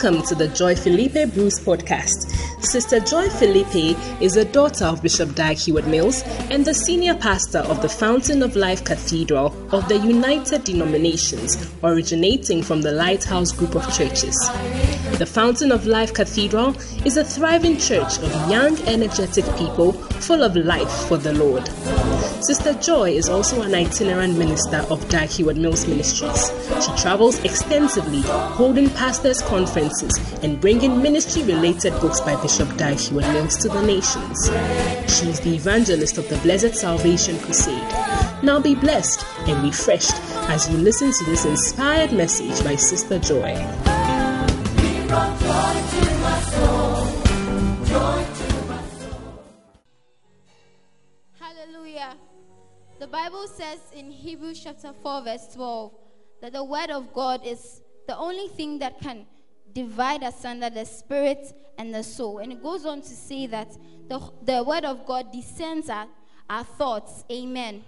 Welcome to the Joy Felipe Bruce podcast. Sister Joy Felipe is a daughter of Bishop Dag Heward-Mills and the senior pastor of the Fountain of Life Cathedral of the United Denominations, originating from the Lighthouse Group of Churches. The Fountain of Life Cathedral is a thriving church of young, energetic people full of life for the Lord. Sister Joy is also an itinerant minister of Dag Heward-Mills Ministries. She travels extensively, holding pastors' conferences and bringing ministry-related books by Bishop Dag Heward-Mills to the nations. She is the evangelist of the Blessed Salvation Crusade. Now be blessed and refreshed as you listen to this inspired message by Sister Joy. Hallelujah. The Bible says in Hebrews chapter 4 verse 12 that the word of God is the only thing that can divide asunder the spirit and the soul. And it goes on to say that the word of God descends our thoughts. Amen.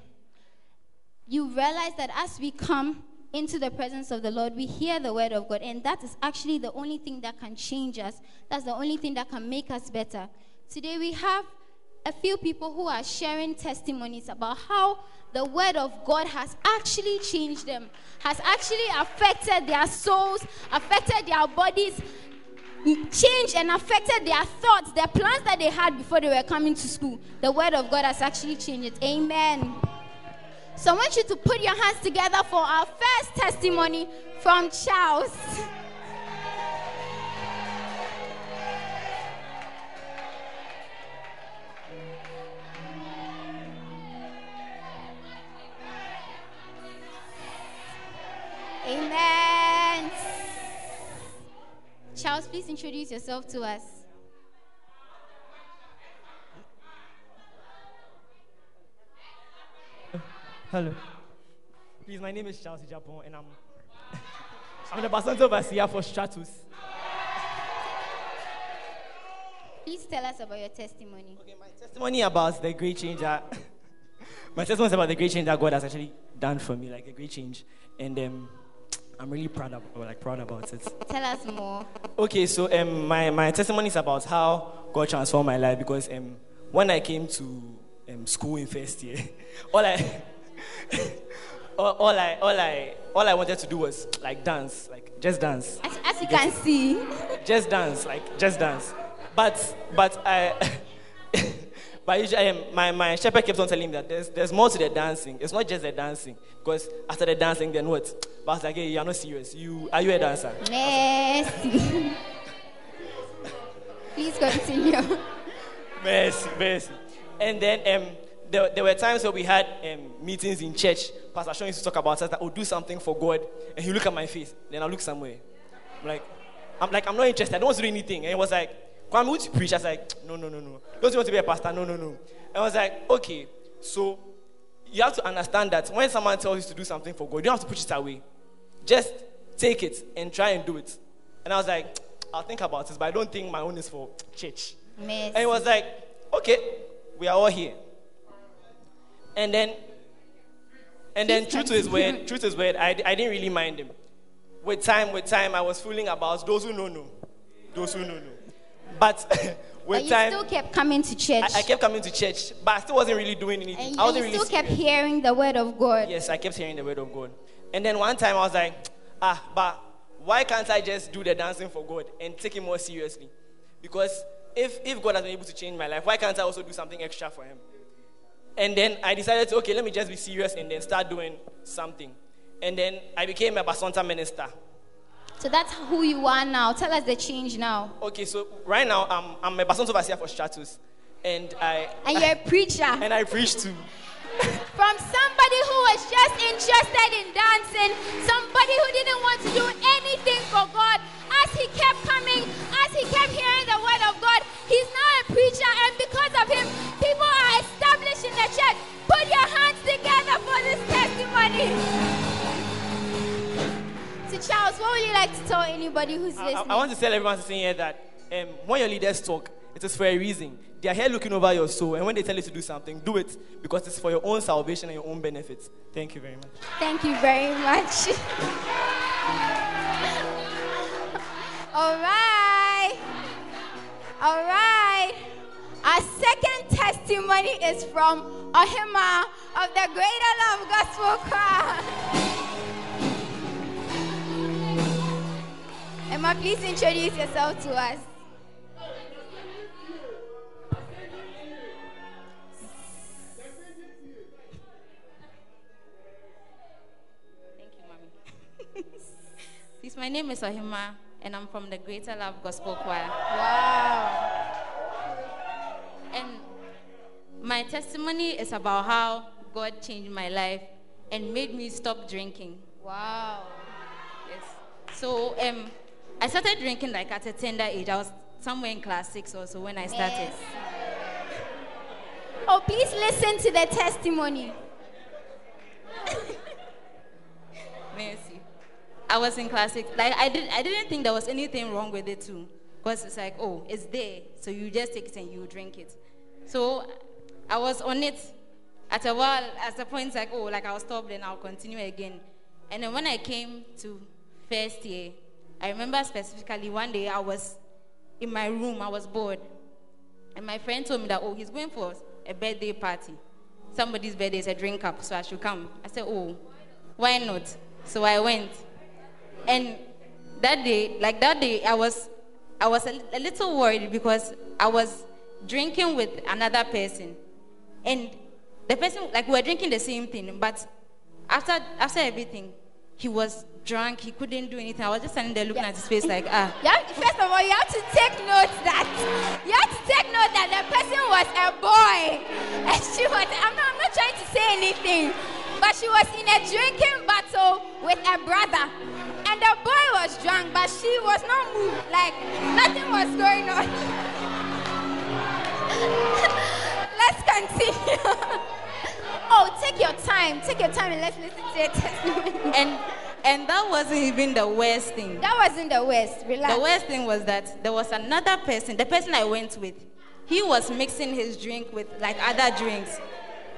You realize that as we come into the presence of the Lord, we hear the word of God. And that is actually the only thing that can change us. That's the only thing that can make us better. Today we have a few people who are sharing testimonies about how the word of God has actually changed them, has actually affected their souls, affected their bodies, changed and affected their thoughts, their plans that they had before they were coming to school. The word of God has actually changed it. Amen. So I want you to put your hands together for our first testimony from Charles. Amen. Charles, please introduce yourself to us. Hello. Please, my name is Charles Hidja and I'm the Bosanto Vasia for Stratus. Please tell us about your testimony. Okay, my testimony is about the great change that God has actually done for me, like a great change. And I'm really proud about it. Tell us more. Okay, so my testimony is about how God transformed my life, because when I came to school in first year, all I wanted to do was just dance. As you can see, just dance. But usually, my shepherd kept on telling me that there's more to the dancing. It's not just the dancing. Because after the dancing, then what? But I was like, hey, you're not serious. Are you a dancer? Mercy. Please continue. Mercy. And then there were times where we had meetings in church. Pastor Shawn used to talk about us that we'll do something for God. And he look at my face. Then I look somewhere. I'm not interested. I don't want to do anything. And it was like, Kwame, would you preach? I was like, no. Don't you want to be a pastor? No. And I was like, okay. So you have to understand that when someone tells you to do something for God, you don't have to push it away. Just take it and try and do it. And I was like, I'll think about this, but I don't think my own is for church. Miss. And it was like, okay, we are all here. And then true to his word, I didn't really mind him. With time, I was fooling about those who know. But you still kept coming to church. I kept coming to church, but I still wasn't really doing anything. And I still kept hearing the word of God. Yes, I kept hearing the word of God. And then one time I was like, but why can't I just do the dancing for God and take it more seriously? Because if God has been able to change my life, why can't I also do something extra for him? And then I decided to, okay, let me just be serious and then start doing something. And then I became a Bosanto minister. So that's who you are now. Tell us the change now. Okay, so right now I'm a Bosanto Vasia for Stratus, and you're a preacher. And I preach too. From somebody who was just interested in dancing, somebody who didn't want to do anything for God, as he kept coming, as he kept hearing the word of God, he's now a preacher, and because of him, people are established in the church. Put your hands together for this testimony. Charles, what would you like to tell anybody who's listening? I want to tell everyone sitting here that when your leaders talk, it is for a reason. They are here looking over your soul, and when they tell you to do something, do it, because it's for your own salvation and your own benefits. Thank you very much. Thank you very much. All right. Our second testimony is from Ohemaa of the Greater Love Gospel Choir. Emma, please introduce yourself to us. Please, my name is Ohemaa, and I'm from the Greater Love Gospel Choir. Wow! And my testimony is about how God changed my life and made me stop drinking. Wow! Yes. So I started drinking like at a tender age. I was somewhere in class 6 or so when I started. Yes. Oh, please listen to the testimony. Mercy. I was in class 6. Like I didn't think there was anything wrong with it too, because it's like, oh, it's there, so you just take it and you drink it. So I was on it at a while. At the point, it's like, oh, like I'll stop, then I'll continue again. And then when I came to first year, I remember specifically one day I was in my room. I was bored, and my friend told me that, oh, he's going for a birthday party. Somebody's birthday is a drink up, so I should come. I said, oh, why not? So I went. And that day, I was a little worried because I was drinking with another person, and the person, like, we were drinking the same thing. But after everything, he was drunk. He couldn't do anything. I was just standing there looking at his face like, ah. First of all, you have to take note that the person was a boy, and she was. I'm not trying to say anything, but she was in a drinking battle with a brother. And the boy was drunk, but she was not moved. Like, nothing was going on. Let's continue. Oh, take your time. Take your time and let's listen to your testimony. And that wasn't even the worst thing. That wasn't the worst. Relax. The worst thing was that there was another person, the person I went with, he was mixing his drink with, like, other drinks.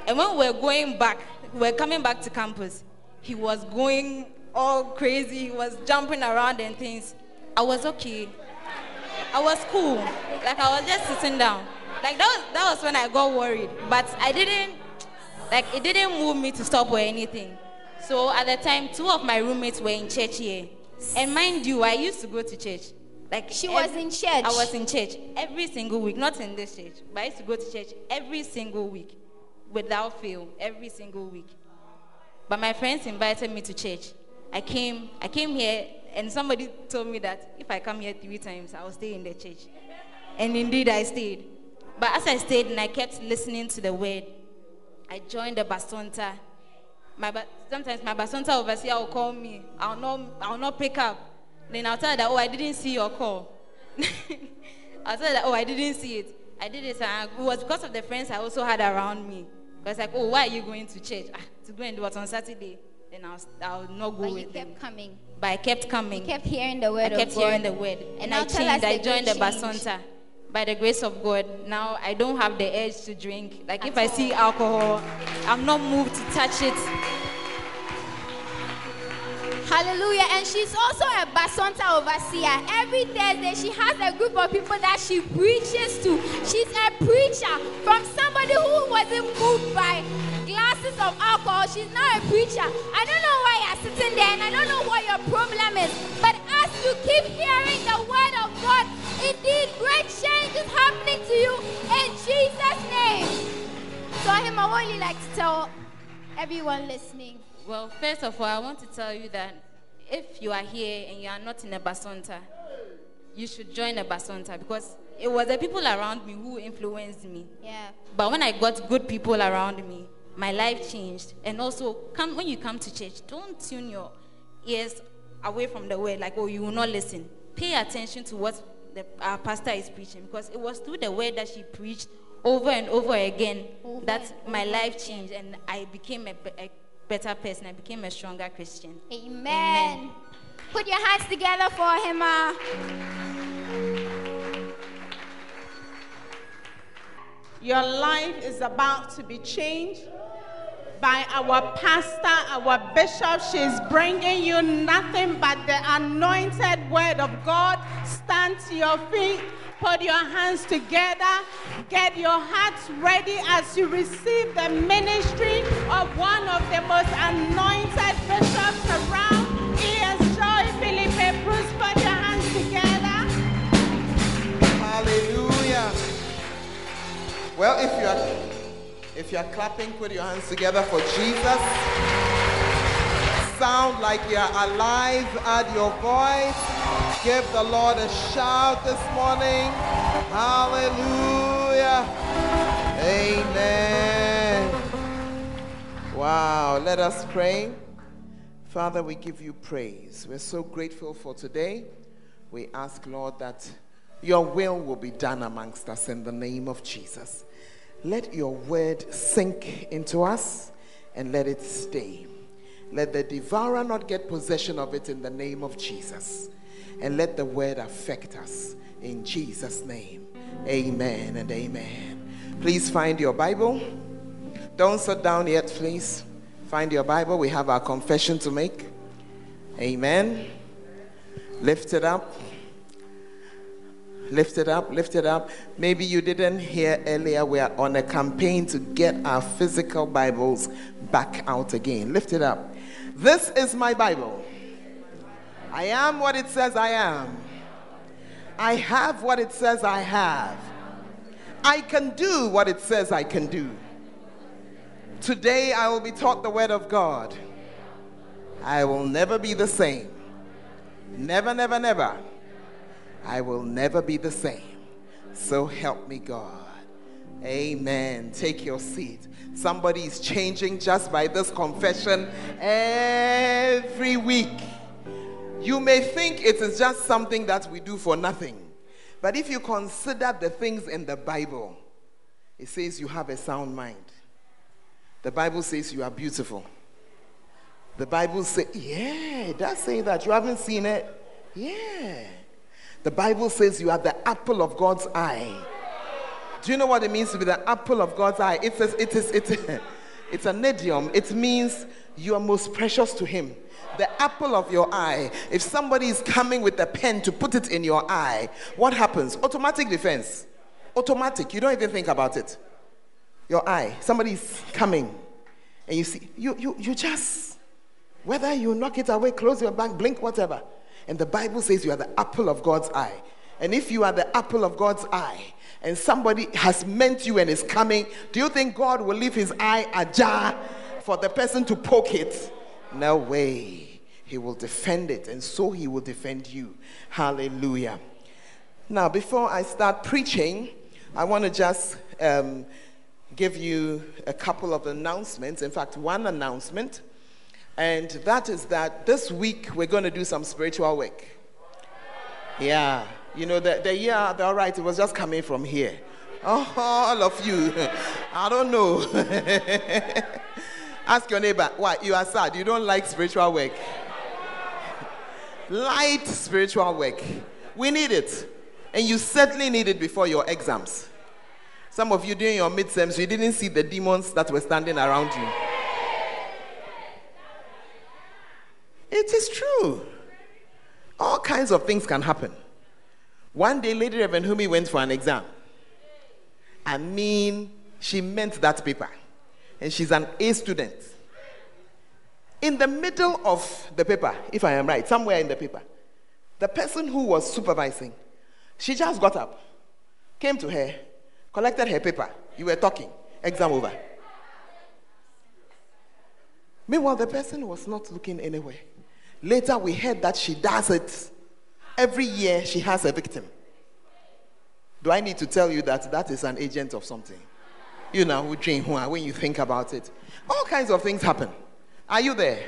And when we were going back, we were coming back to campus, he was going all crazy. He was jumping around and things. I was okay. I was cool. Like, I was just sitting down. Like, that was when I got worried. But I didn't, like, it didn't move me to stop or anything. So at the time, two of my roommates were in church here. And mind you, I used to go to church. Like, she was in church. I was in church every single week. Not in this church, but I used to go to church every single week, without fail, every single week. But my friends invited me to church. I came here, and somebody told me that if I come here 3 times, I'll stay in the church. And indeed, I stayed. But as I stayed and I kept listening to the word, I joined the Basanta. Sometimes my Basanta overseer will call me. I'll not pick up. Then I'll tell her that, oh, I didn't see your call. I'll tell her that, oh, I didn't see it. I did it, and it was because of the friends I also had around me. Because, like, oh, why are you going to church? To go and do it on Saturday. Then I'll not go with them. But you kept coming. But I kept coming. You kept hearing the word of God. I kept hearing the word. And I changed. I joined the Basanta. By the grace of God, now I don't have the urge to drink. Like, if I see alcohol, I'm not moved to touch it. Hallelujah. And she's also a Basanta overseer. Every Thursday, she has a group of people that she preaches to. She's a preacher. From somebody who wasn't moved by glasses of alcohol, she's now a preacher. I don't know why you're sitting there, and I don't know what your problem is. But as you keep hearing the word of God, indeed, great change is happening to you in Jesus' name. So, him, I would really like to tell everyone listening. Well, first of all, I want to tell you that if you are here and you are not in a Basanta, you should join a Basanta, because it was the people around me who influenced me. Yeah. But when I got good people around me, my life changed. And also, when you come to church, don't tune your ears away from the word, like, oh, you will not listen. Pay attention to what our pastor is preaching, because it was through the word that she preached over and over again that my life changed, and I became a better person. I became a stronger Christian. Amen. Put your hands together for Ohemaa. Your life is about to be changed by our pastor, our bishop. She's bringing you nothing but the anointed word of God. Stand to your feet, put your hands together, get your hearts ready as you receive the ministry of one of the most anointed bishops around. Here's Joy Felipe Bruce. Put your hands together. Hallelujah. Well, if you're clapping, put your hands together for Jesus. Sound like you're alive, add your voice. Give the Lord a shout this morning. Hallelujah. Amen. Wow, let us pray. Father, we give you praise. We're so grateful for today. We ask, Lord, that your will be done amongst us in the name of Jesus. Let your word sink into us and let it stay. Let the devourer not get possession of it in the name of Jesus. And let the word affect us in Jesus' name. Amen and amen. Please find your Bible. Don't sit down yet, please. Find your Bible. We have our confession to make. Amen. Lift it up. Lift it up, lift it up. Maybe you didn't hear earlier, we are on a campaign to get our physical Bibles back out again. Lift it up. This is my Bible. I am what it says I am. I have what it says I have. I can do what it says I can do. Today I will be taught the word of God. I will never be the same. Never, never, never. I will never be the same. So help me God. Amen. Take your seat. Somebody is changing just by this confession every week. You may think it is just something that we do for nothing. But if you consider the things in the Bible, it says you have a sound mind. The Bible says you are beautiful. The Bible says, yeah, it does say that. You haven't seen it? Yeah. The Bible says you are the apple of God's eye. Do you know what it means to be the apple of God's eye? It's an idiom. It means you are most precious to him. The apple of your eye. If somebody is coming with a pen to put it in your eye, what happens? Automatic defense. Automatic. You don't even think about it. Your eye. Somebody's coming. And you see, you just, whether you knock it away, close your back, blink, whatever. And the Bible says you are the apple of God's eye. And if you are the apple of God's eye, and somebody has meant you and is coming, do you think God will leave his eye ajar for the person to poke it? No way. He will defend it, and so he will defend you. Hallelujah. Now, before I start preaching, I want to just give you a couple of announcements. In fact, one announcement. And that is that this week we're going to do some spiritual work. Yeah. You know, the year, the all right, it was just coming from here. Oh, all of you. I don't know. Ask your neighbor, what? You are sad. You don't like spiritual work. Light spiritual work. We need it. And you certainly need it before your exams. Some of you during your midterms, you didn't see the demons that were standing around you. It is true. All kinds of things can happen. One day, Lady Revan Humi went for an exam. I mean, she meant that paper. And she's an A student. In the middle of the paper, if I am right, somewhere in the paper, the person who was supervising, she just got up, came to her, collected her paper. You were talking. Exam over. Meanwhile, the person was not looking anywhere. Later, we heard that she does it. Every year, she has a victim. Do I need to tell you that is an agent of something? You know, when you think about it. All kinds of things happen. Are you there?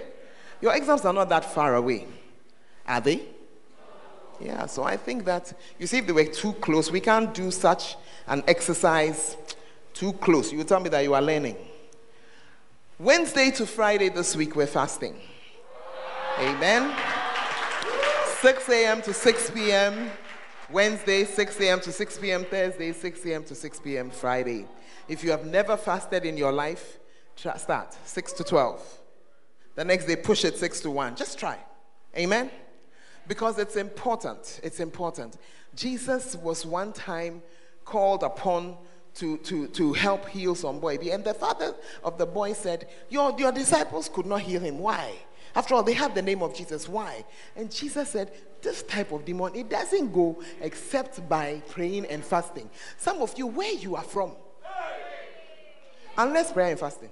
Your exams are not that far away. Are they? Yeah, so I think that, you see, if they were too close, we can't do such an exercise too close. You tell me that you are learning. Wednesday to Friday this week, we're fasting. Amen. 6 a.m. to 6 p.m. Wednesday, 6 a.m. to 6 p.m. Thursday, 6 a.m. to 6 p.m. Friday. If you have never fasted in your life, Start 6 to 12. The next day, push it 6 to 1. Just try. Amen? Because it's important. It's important. Jesus was one time called upon to help heal some boy. And the father of the boy said, your disciples could not heal him. Why? After all, they have the name of Jesus. Why? And Jesus said, this type of demon, it doesn't go except by praying and fasting. Some of you, where you are from, unless prayer and fasting,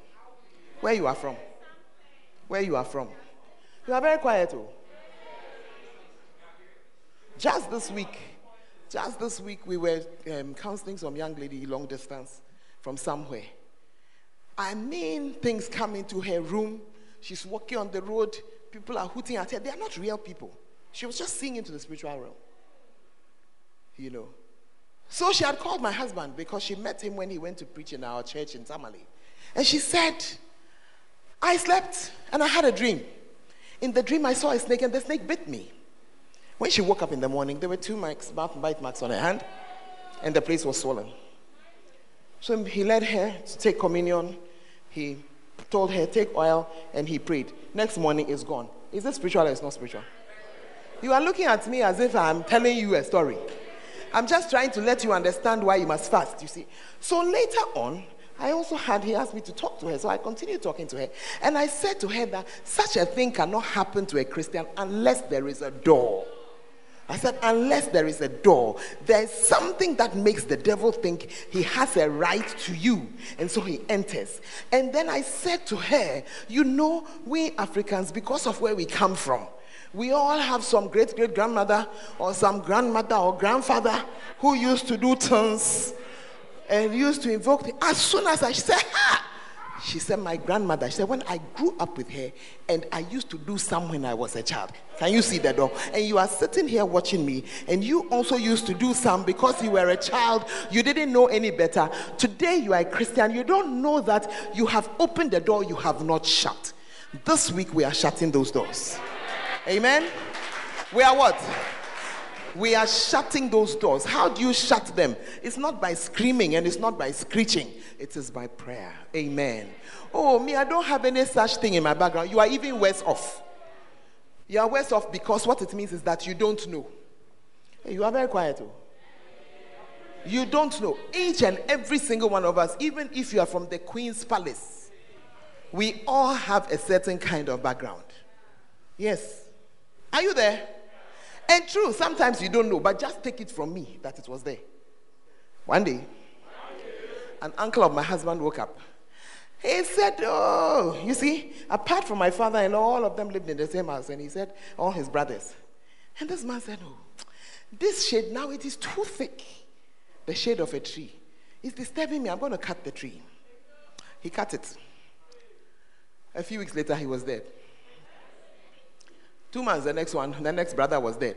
where you are from, where you are from, you are very quiet. Oh, just this week we were counseling some young lady long distance from somewhere. I mean, things come into her room. She's walking on the road. People are hooting at her. They are not real people. She was just seeing into the spiritual realm. You know. So she had called my husband because she met him when he went to preach in our church in Tamale. And she said, I slept and I had a dream. In the dream I saw a snake and the snake bit me. When she woke up in the morning, there were 2 marks, bite marks on her hand, and the place was swollen. So he led her to take communion. He told her, take oil, and he prayed. Next morning, it's gone. Is it spiritual or it's not spiritual? You are looking at me as if I'm telling you a story. I'm just trying to let you understand why you must fast, you see. So later on, he asked me to talk to her, so I continued talking to her. And I said to her that such a thing cannot happen to a Christian unless there is a door. I said, unless there is a door, there's something that makes the devil think he has a right to you. And so he enters. And then I said to her, you know, we Africans, because of where we come from, we all have some great-great-grandmother or some grandmother or grandfather who used to do things and used to invoke them. As soon as she said, ha! She said, my grandmother, she said, when I grew up with her and I used to do some when I was a child. Can you see the door? And you are sitting here watching me and you also used to do some because you were a child. You didn't know any better. Today you are a Christian. You don't know that you have opened the door you have not shut. This week we are shutting those doors. Amen? We are what? We are shutting those doors. How do you shut them? It's not by screaming and it's not by screeching. It is by prayer. Amen. Oh, me, I don't have any such thing in my background. You are even worse off. You are worse off because what it means is that you don't know. Hey, you are very quiet. Oh. You don't know. Each and every single one of us, even if you are from the Queen's Palace, we all have a certain kind of background. Yes. Are you there? And true, sometimes you don't know, but just take it from me that it was there. One day, an uncle of my husband woke up. He said, oh, you see, apart from my father and all of them lived in the same house, and he said, all his brothers. And this man said, oh, this shade now, it is too thick. The shade of a tree. It's disturbing me. I'm going to cut the tree. He cut it. A few weeks later, he was dead. 2 months, the next brother was dead.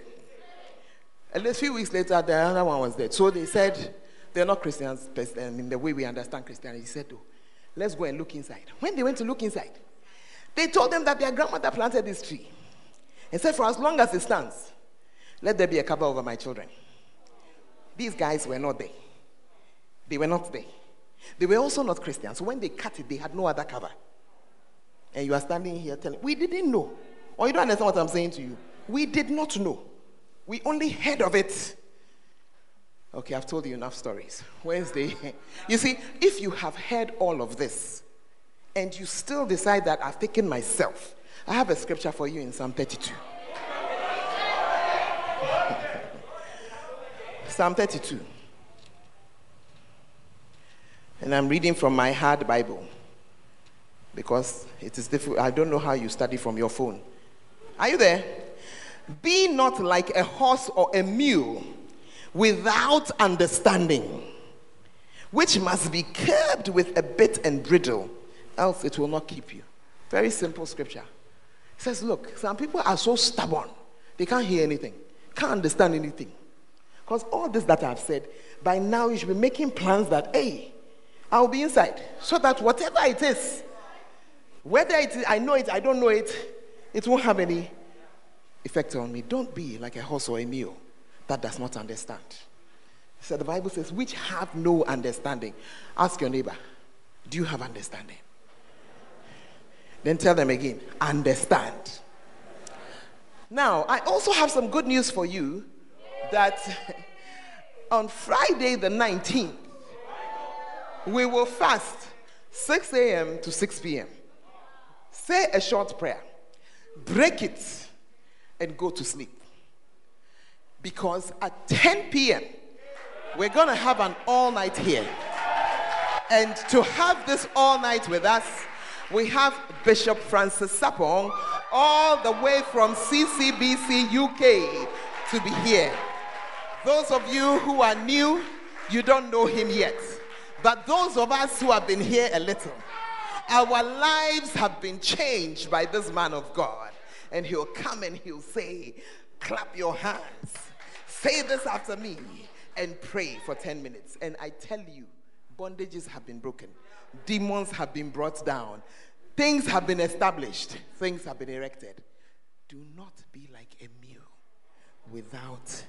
And a few weeks later, the other one was dead. So they said, they're not Christians in the way we understand Christianity. He said, oh, let's go and look inside. When they went to look inside, they told them that their grandmother planted this tree. And said, for as long as it stands, let there be a cover over my children. These guys were not there. They were not there. They were also not Christians. So when they cut it, they had no other cover. And you are standing here telling, we didn't know. Or you don't understand what I'm saying to you. We did not know. We only heard of it. Okay, I've told you enough stories. Wednesday. You see, if you have heard all of this, and you still decide that I've taken myself, I have a scripture for you in Psalm 32. Psalm 32. And I'm reading from my hard Bible. Because it is difficult. I don't know how you study from your phone. Are you there? Be not like a horse or a mule without understanding, which must be curbed with a bit and bridle, else it will not keep you. Very simple scripture. It says, look, some people are so stubborn. They can't hear anything, can't understand anything. Because all this that I've said, by now you should be making plans that, hey, I'll be inside. So that whatever it is, whether it is, I know it, I don't know it, it won't have any effect on me. Don't be like a horse or a mule that does not understand. So the Bible says, which have no understanding. Ask your neighbor, do you have understanding? Then tell them again, understand. Now, I also have some good news for you that on Friday the 19th, we will fast 6 a.m. to 6 p.m. Say a short prayer, break it, and go to sleep. Because at 10 p.m., we're going to have an all-night here. And to have this all-night with us, we have Bishop Francis Sapong, all the way from CCBC UK, to be here. Those of you who are new, you don't know him yet. But those of us who have been here a little, our lives have been changed by this man of God. And he'll come and he'll say, clap your hands, say this after me, and pray for 10 minutes. And I tell you, bondages have been broken. Demons have been brought down. Things have been established. Things have been erected. Do not be like a mule without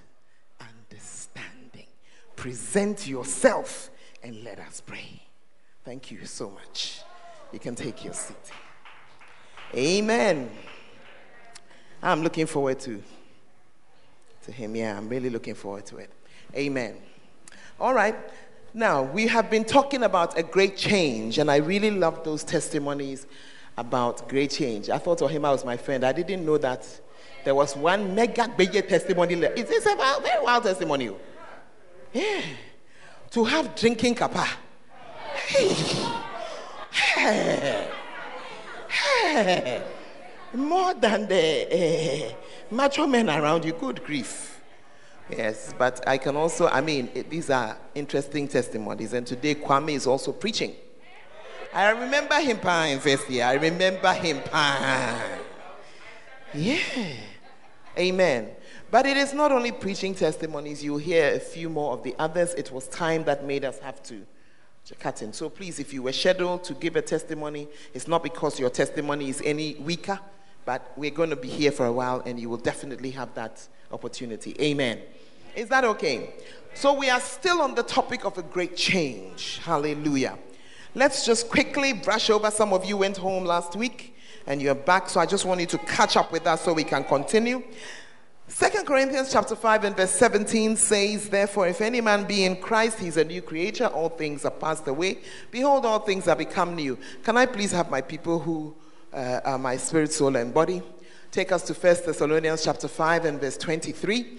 understanding. Present yourself and let us pray. Thank you so much. You can take your seat. Amen. I'm looking forward to him. Yeah, I'm really looking forward to it. Amen. All right. Now, we have been talking about a great change, and I really love those testimonies about great change. I thought Ohemaa was my friend. I didn't know that there was one mega big testimony. It's a very wild testimony. Yeah. To have drinking kapa. Hey. Hey. Hey. More than the macho men around you. Good grief. Yes, but I can also, these are interesting testimonies. And today, Kwame is also preaching. I remember him in first year. I remember him. Yeah. Amen. But it is not only preaching testimonies. You'll hear a few more of the others. It was time that made us have to cut in. So please, if you were scheduled to give a testimony, it's not because your testimony is any weaker, but we're going to be here for a while, and you will definitely have that opportunity. Amen. Is that okay? So we are still on the topic of a great change. Hallelujah. Let's just quickly brush over. Some of you went home last week and you're back, so I just want you to catch up with us so we can continue. 2 Corinthians chapter 5 and verse 17 says, therefore, if any man be in Christ, he's a new creature. All things are passed away. Behold, all things are become new. Can I please have my people who are my spirit, soul, and body? Take us to 1 Thessalonians chapter 5 and verse 23.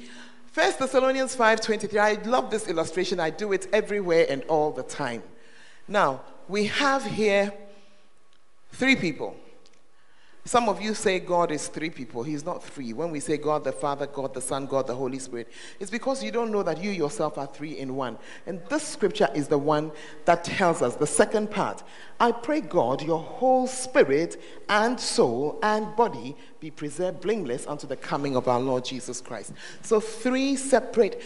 1 Thessalonians 5:23. I love this illustration. I do it everywhere and all the time. Now, we have here three people. Some of you say God is three people. He's not three. When we say God the Father, God the Son, God the Holy Spirit, it's because you don't know that you yourself are three in one. And this scripture is the one that tells us the second part. I pray God your whole spirit and soul and body be preserved blameless unto the coming of our Lord Jesus Christ. So three separate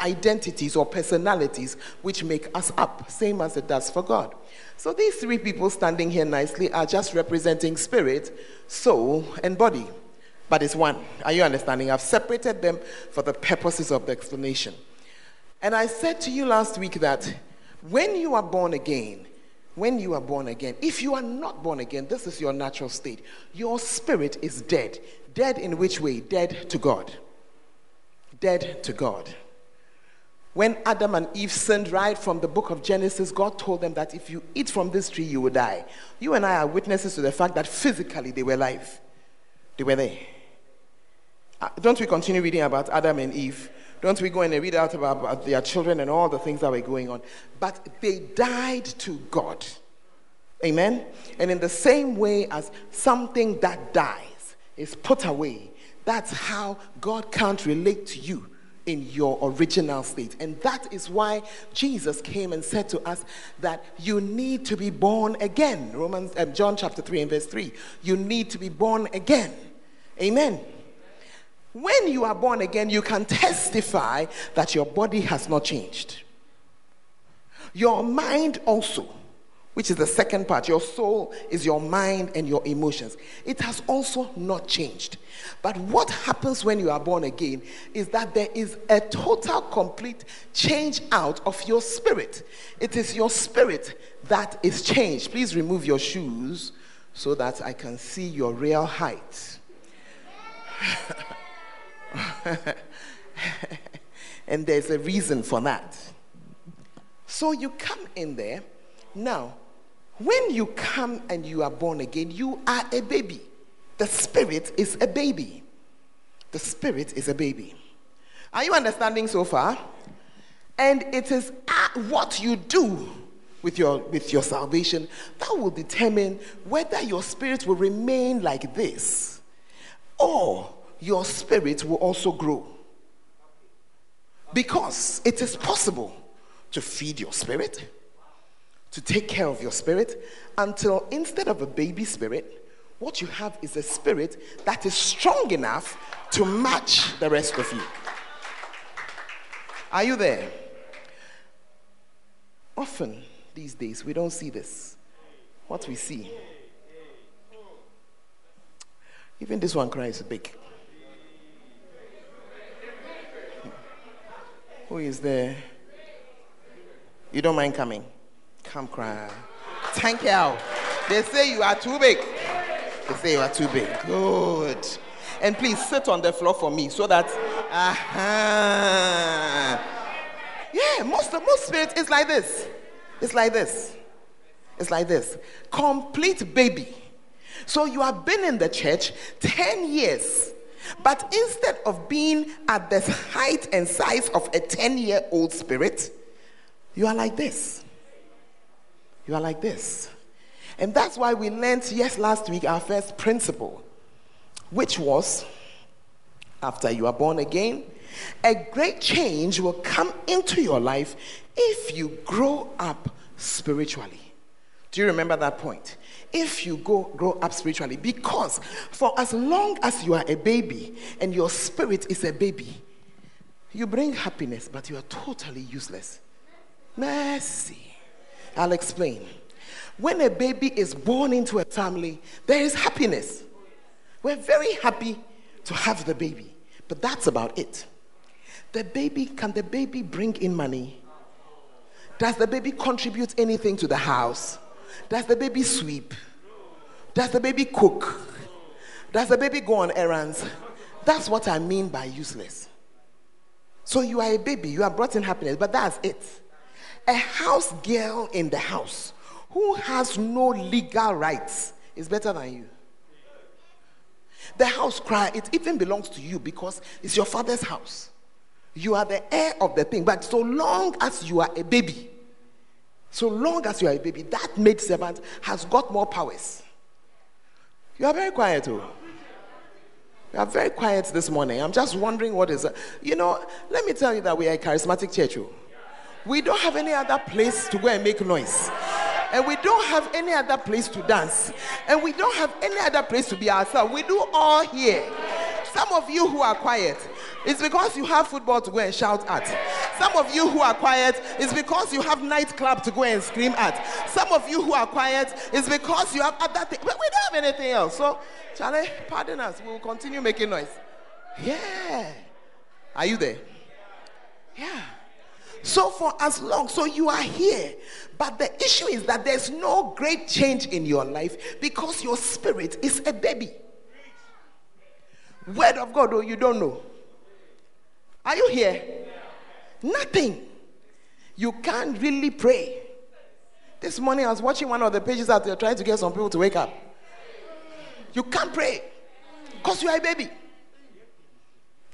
identities or personalities which make us up, same as it does for God. So these three people standing here nicely are just representing spirit, soul, and body. But it's one. Are you understanding? I've separated them for the purposes of the explanation. And I said to you last week that When you are born again, if you are not born again, this is your natural state. Your spirit is dead. Dead in which way? Dead to God. Dead to God. When Adam and Eve sinned right from the book of Genesis, God told them that if you eat from this tree, you will die. You and I are witnesses to the fact that physically they were alive. They were there. Don't we continue reading about Adam and Eve? Don't we go and read out about their children and all the things that were going on? But they died to God. Amen? And in the same way as something that dies is put away, that's how God can't relate to you in your original state. And that is why Jesus came and said to us that you need to be born again. John chapter 3 and verse 3. You need to be born again. Amen? When you are born again, you can testify that your body has not changed. Your mind also, which is the second part, your soul is your mind and your emotions. It has also not changed. But what happens when you are born again is that there is a total, complete change out of your spirit. It is your spirit that is changed. Please remove your shoes so that I can see your real height. And there's a reason for that. So you come in there. Now, when you come and you are born again, you are a baby. The Spirit is a baby. The Spirit is a baby. Are you understanding so far? And it is what you do with your salvation that will determine whether your spirit will remain like this or your spirit will also grow. Because it is possible to feed your spirit, to take care of your spirit, until instead of a baby spirit, what you have is a spirit that is strong enough to match the rest of you. Are you there? Often these days we don't see this. What we see. Even this one cries big. Who is there? You don't mind coming? Come cry. Thank you. They say you are too big. They say you are too big. Good. And please sit on the floor for me so that. Yeah, most spirit is like this. It's like this. It's like this. Complete baby. So you have been in the church 10 years. But instead of being at the height and size of a 10-year-old spirit, you are like this. You are like this. And that's why we learned, last week, our first principle, which was, after you are born again, a great change will come into your life if you grow up spiritually. Do you remember that point? If you grow up spiritually, because for as long as you are a baby and your spirit is a baby, you bring happiness, but you are totally useless. Mercy. I'll explain. When a baby is born into a family, there is happiness. We're very happy to have the baby, but that's about it. Can the baby bring in money? Does the baby contribute anything to the house? Does the baby sweep? Does the baby cook? Does the baby go on errands? That's what I mean by useless. So you are a baby, you are brought in happiness, but that's it. A house girl in the house who has no legal rights is better than you. The house cry, it even belongs to you because it's your father's house. You are the heir of the thing, but so long as you are a baby, that maidservant has got more powers. You are very quiet, oh. You are very quiet this morning. I'm just wondering what is. Let me tell you that we are a charismatic church, oh. We don't have any other place to go and make noise. And we don't have any other place to dance. And we don't have any other place to be ourselves. We do all here. Some of you who are quiet, it's because you have football to go and shout at. Some of you who are quiet, it's because you have nightclub to go and scream at. Some of you who are quiet, it's because you have other things. But we don't have anything else. So, Charlie, pardon us. We will continue making noise. Yeah. Are you there? Yeah. So for as long, so you are here. But the issue is that there's no great change in your life because your spirit is a baby. Word of God, oh, you don't know. Are you here? Nothing. You can't really pray. This morning I was watching one of the pages out there trying to get some people to wake up. You can't pray because you are a baby.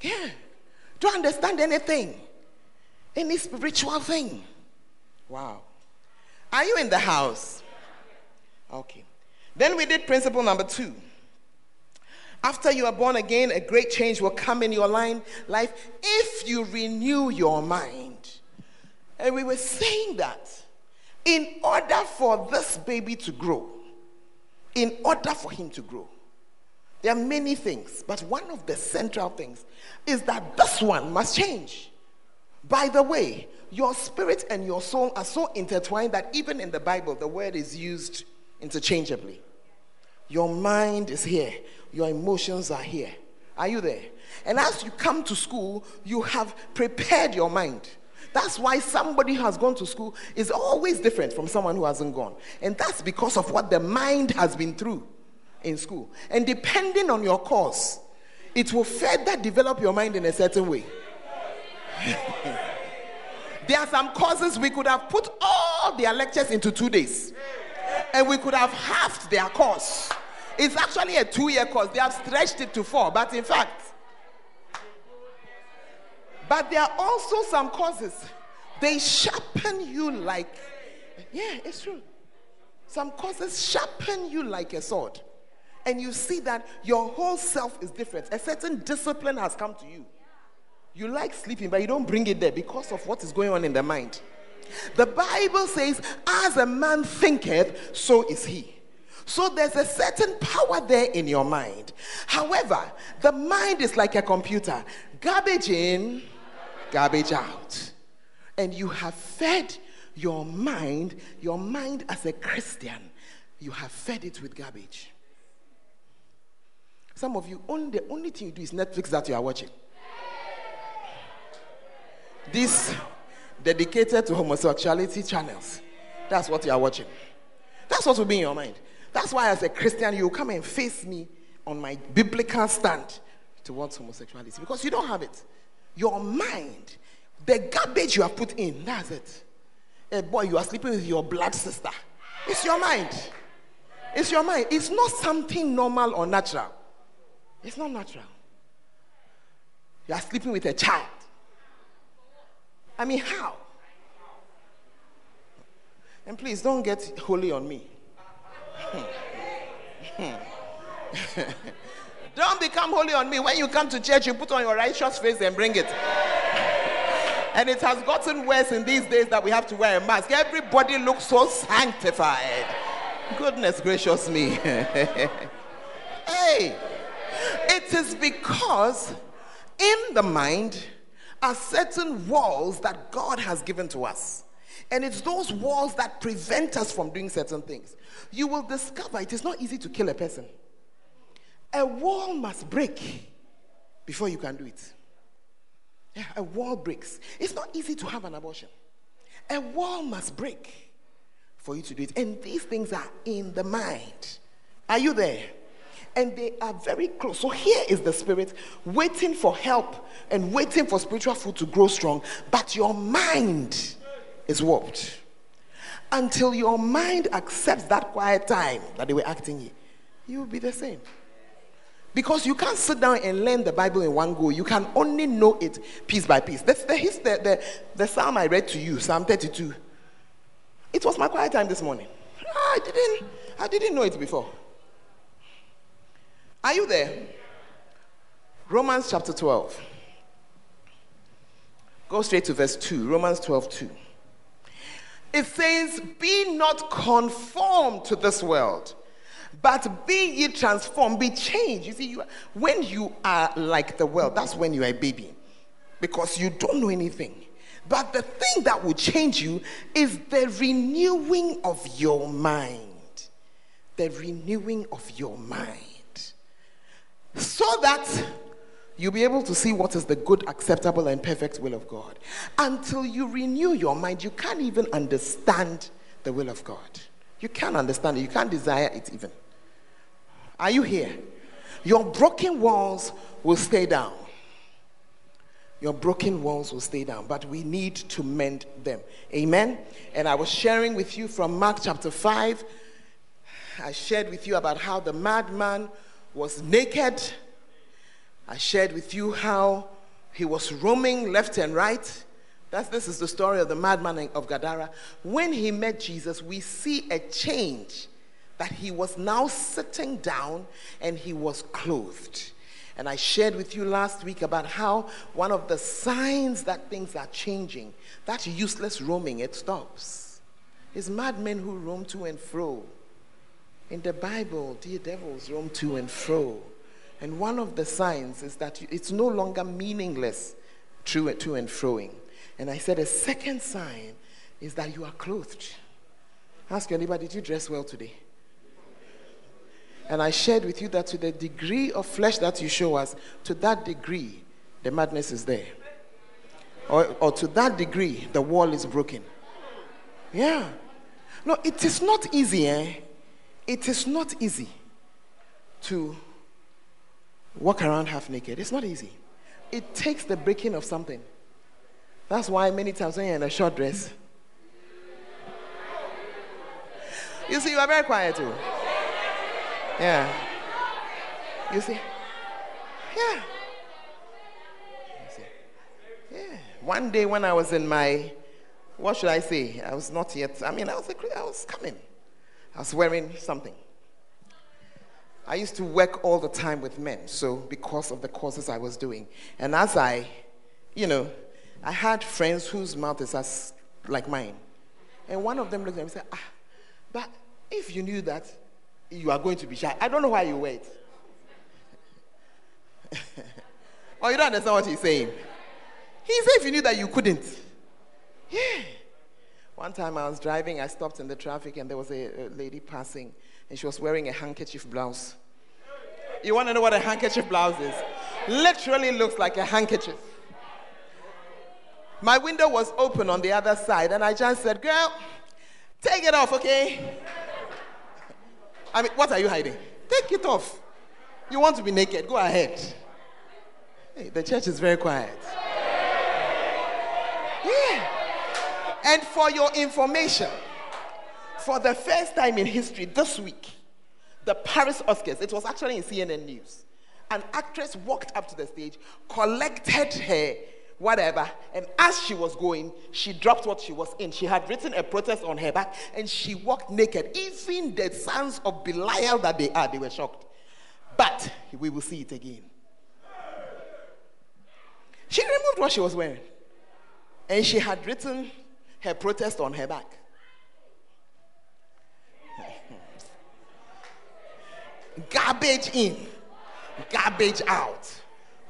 Yeah. Don't understand anything. Any spiritual thing. Wow. Are you in the house? Okay. Then we did principle number 2. After you are born again, a great change will come in your life if you renew your mind. And we were saying that in order for this baby to grow, in order for him to grow, there are many things, but one of the central things is that this one must change. By the way, your spirit and your soul are so intertwined that even in the Bible, the word is used interchangeably. Your mind is here. Your emotions are here. Are you there? And as you come to school, you have prepared your mind. That's why somebody who has gone to school is always different from someone who hasn't gone. And that's because of what the mind has been through in school. And depending on your course, it will further develop your mind in a certain way. There are some courses we could have put all their lectures into 2 days. And we could have halved their course. It's actually a 2-year course. They have stretched it to 4. But in fact, but there are also some courses, they sharpen you like, yeah, it's true. Some courses sharpen you like a sword. And you see that your whole self is different. A certain discipline has come to you. You like sleeping, but you don't bring it there because of what is going on in the mind. The Bible says, as a man thinketh, so is he. So there's a certain power there in your mind. However, the mind is like a computer. Garbage in, garbage out. And you have fed your mind as a Christian, you have fed it with garbage. Some of you, the only thing you do is Netflix that you are watching. This dedicated to homosexuality channels. That's what you are watching. That's what will be in your mind. That's why as a Christian, you come and face me on my biblical stand towards homosexuality. Because you don't have it. Your mind, the garbage you have put in, that's it. Hey boy, you are sleeping with your blood sister. It's your mind. It's your mind. It's not something normal or natural. It's not natural. You are sleeping with a child. I mean, how? And please, don't get holy on me. Don't become holy on me. When you come to church, you put on your righteous face and bring it. And it has gotten worse in these days that we have to wear a mask. Everybody looks so sanctified. Goodness gracious me. Hey, it is because in the mind are certain walls that God has given to us. And it's those walls that prevent us from doing certain things. You will discover it is not easy to kill a person. A wall must break before you can do it. Yeah, a wall breaks. It's not easy to have an abortion. A wall must break for you to do it. And these things are in the mind. Are you there? And they are very close. So here is the spirit waiting for help and waiting for spiritual food to grow strong. But your mind is warped. Until your mind accepts that quiet time that they were acting in, you will be the same. Because you can't sit down and learn the Bible in one go. You can only know it piece by piece. That's the psalm I read to you, Psalm 32. It was my quiet time this morning. I didn't know it before. Are you there? Romans chapter 12. Go straight to verse 2. Romans 12:2. It says, be not conformed to this world, but be ye transformed, be changed. You see, when you are like the world, that's when you are a baby, because you don't know anything. But the thing that will change you is the renewing of your mind. The renewing of your mind. So that you'll be able to see what is the good, acceptable, and perfect will of God. Until you renew your mind, you can't even understand the will of God. You can't understand it. You can't desire it even. Are you here? Your broken walls will stay down. Your broken walls will stay down, but we need to mend them. Amen? And I was sharing with you from Mark chapter 5. I shared with you about how the madman was naked. I shared with you how he was roaming left and right. This is the story of the madman of Gadara. When he met Jesus, we see a change, that he was now sitting down and he was clothed. And I shared with you last week about how one of the signs that things are changing, that useless roaming, it stops. It's madmen who roam to and fro. In the Bible, dear devils roam to and fro. And one of the signs is that it's no longer meaningless to and froing. And I said a second sign is that you are clothed. Ask your neighbor, did you dress well today? And I shared with you that to the degree of flesh that you show us, to that degree, the madness is there. or to that degree, the wall is broken. Yeah. No, it is not easy, eh? It is not easy to walk around half naked. It's not easy. It takes the breaking of something. That's why many times when you're in a short dress, you see, you are very quiet too. Yeah. You see? Yeah. You see? Yeah. One day when I was in my, what should I say? I was not yet, I mean, I was coming. I was wearing something. I used to work all the time with men, so because of the courses I was doing. And as I, you know, I had friends whose mouth is as like mine. And one of them looked at me and said, ah, but if you knew that, you are going to be shy. I don't know why you wait. Or you don't understand what he's saying. He said if you knew that you couldn't. Yeah. One time I was driving, I stopped in the traffic and there was a lady passing and she was wearing a handkerchief blouse. You want to know what a handkerchief blouse is? Literally looks like a handkerchief. My window was open on the other side and I just said, girl, take it off, okay? I mean, what are you hiding? Take it off. You want to be naked, go ahead. Hey, the church is very quiet. Yeah. And for your information, for the first time in history this week, the Paris Oscars, it was actually in CNN News, an actress walked up to the stage, collected her whatever, and as she was going, she dropped what she was in. She had written a protest on her back, and she walked naked. Even the sons of Belial that they are, they were shocked. But we will see it again. She removed what she was wearing, and she had written her protest on her back. Garbage in, garbage out.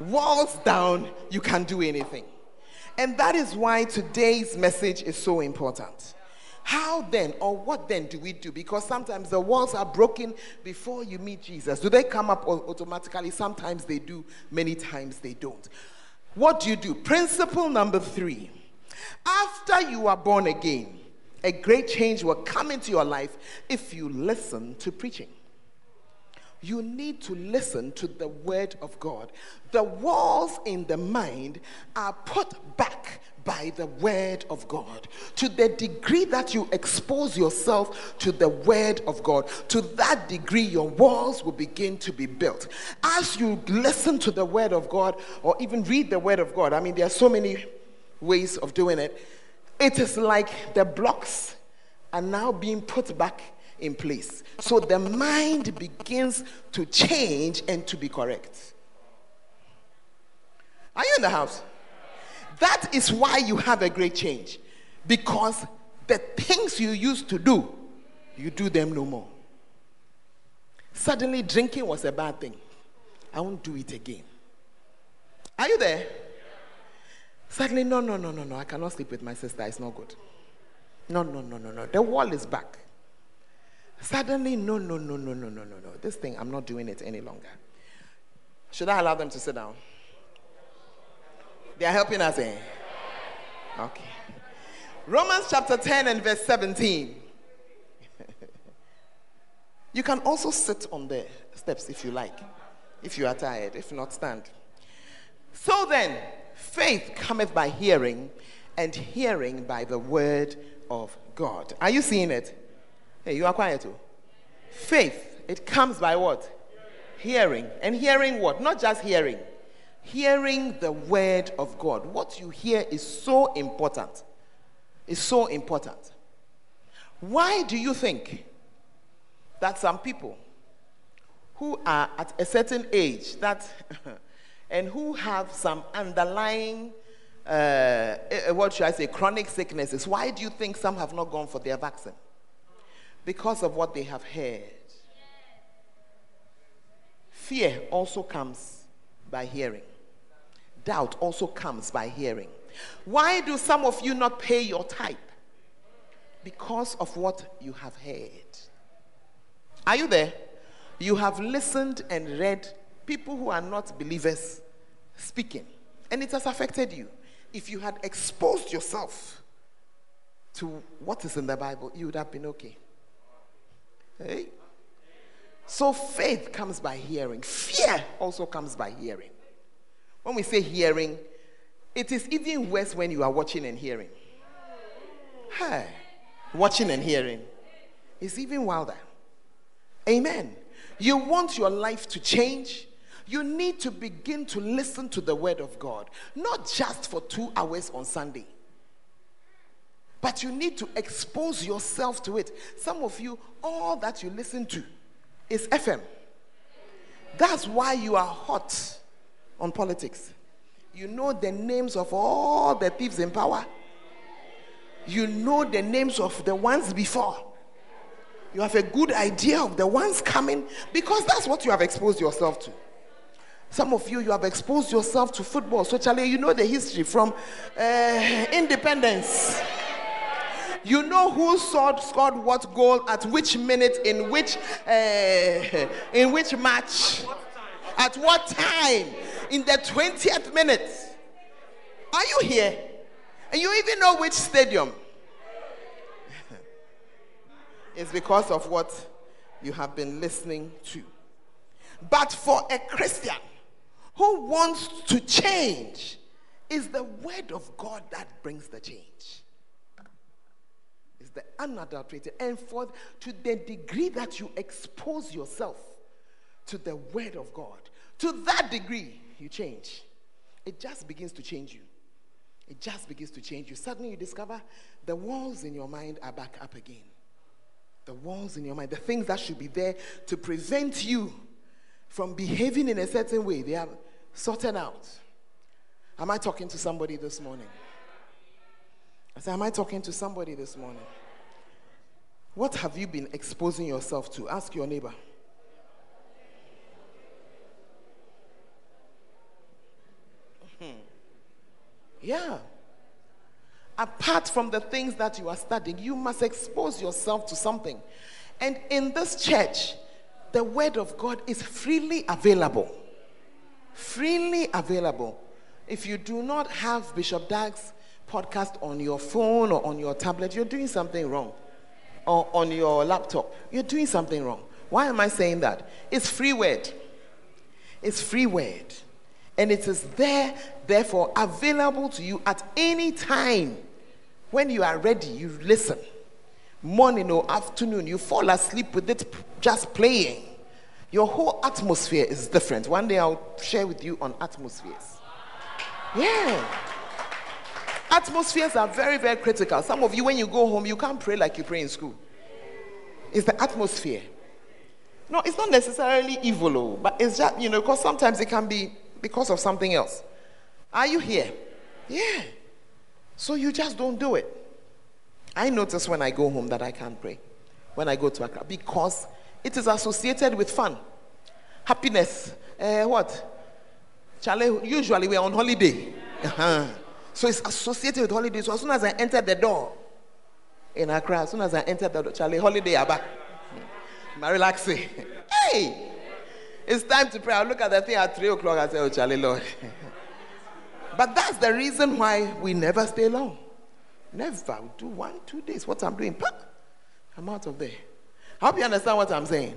Walls down, you can do anything. And that is why today's message is so important. How then, or what then do we do? Because sometimes the walls are broken before you meet Jesus. Do they come up automatically? Sometimes they do, many times they don't. What do you do? Principle number 3. After you are born again, a great change will come into your life if you listen to preaching. You need to listen to the word of God. The walls in the mind are put back by the word of God. To the degree that you expose yourself to the word of God, to that degree your walls will begin to be built. As you listen to the word of God or even read the word of God, I mean, there are so many ways of doing it. It is like the blocks are now being put back in place. So the mind begins to change and to be correct. Are you in the house? That is why you have a great change. Because the things you used to do, you do them no more. Suddenly drinking was a bad thing. I won't do it again. Are you there? Suddenly, no, I cannot sleep with my sister. It's not good. No. The wall is back. Suddenly, no. This thing, I'm not doing it any longer. Should I allow them to sit down? They are helping us, eh? Okay. Romans chapter 10 and verse 17. You can also sit on the steps if you like, if you are tired, if not, stand. So then, faith cometh by hearing, and hearing by the word of God. Are you seeing it? Hey, you are quiet too. Faith, it comes by what? Hearing. And hearing what? Not just hearing. Hearing the word of God. What you hear is so important. It's so important. Why do you think that some people who are at a certain age that and who have some underlying what should I say, chronic sicknesses, why do you think some have not gone for their vaccine? Because of what they have heard. Fear also comes by hearing. Doubt also comes by hearing. Why do some of you not pay your tithe? Because of what you have heard. Are you there? You have listened and read people who are not believers speaking, and it has affected you. If you had exposed yourself to what is in the Bible, you would have been okay. Hey? So faith comes by hearing. Fear also comes by hearing. When we say hearing, it is even worse when you are watching and hearing. Hey, watching and hearing is even wilder. Amen. You want your life to change, you need to begin to listen to the word of God. Not just for 2 hours on Sunday. But you need to expose yourself to it. Some of you, all that you listen to is FM. That's why you are hot on politics. You know the names of all the thieves in power. You know the names of the ones before. You have a good idea of the ones coming because that's what you have exposed yourself to. Some of you, you have exposed yourself to football. So, Charlie, you know the history from independence. You know who scored what goal at which minute, in which match, at what time, in the 20th minute. Are you here? And you even know which stadium. It's because of what you have been listening to. But for a Christian who wants to change, it's the word of God that brings the change. It's the unadulterated. And for to the degree that you expose yourself to the word of God, to that degree you change. It just begins to change you. It just begins to change you. Suddenly you discover the walls in your mind are back up again. The walls in your mind, the things that should be there to prevent you from behaving in a certain way, they are sorted out. Am I talking to somebody this morning? I said, am I talking to somebody this morning? What have you been exposing yourself to? Ask your neighbor. Yeah. Apart from the things that you are studying, you must expose yourself to something. And in this church, the word of God is freely available. Freely available. If you do not have Bishop Dag's podcast on your phone or on your tablet, you're doing something wrong. Or on your laptop, you're doing something wrong. Why am I saying that? It's free word. It's free word. And it is there, therefore, available to you at any time. When you are ready, you listen. Morning or afternoon, you fall asleep with it just playing. Your whole atmosphere is different. One day I'll share with you on atmospheres. Yeah. Atmospheres are very, very critical. Some of you, when you go home, you can't pray like you pray in school. It's the atmosphere. No, it's not necessarily evil, but it's just, you know, because sometimes it can be because of something else. Are you here? Yeah. So you just don't do it. I notice when I go home that I can't pray when I go to Accra because it is associated with fun, happiness. Charlie, usually we are on holiday. So it's associated with holidays. So as soon as I entered the door in Accra, as soon as I entered the door, Charlie, holiday, Abba. Marilaxi. Hey! It's time to pray. I look at the thing at 3 o'clock, I say, oh, Charlie, Lord. But that's the reason why we never stay long. Never. We do 1-2 days. What I'm doing, pop, I'm out of there. I hope you understand what I'm saying.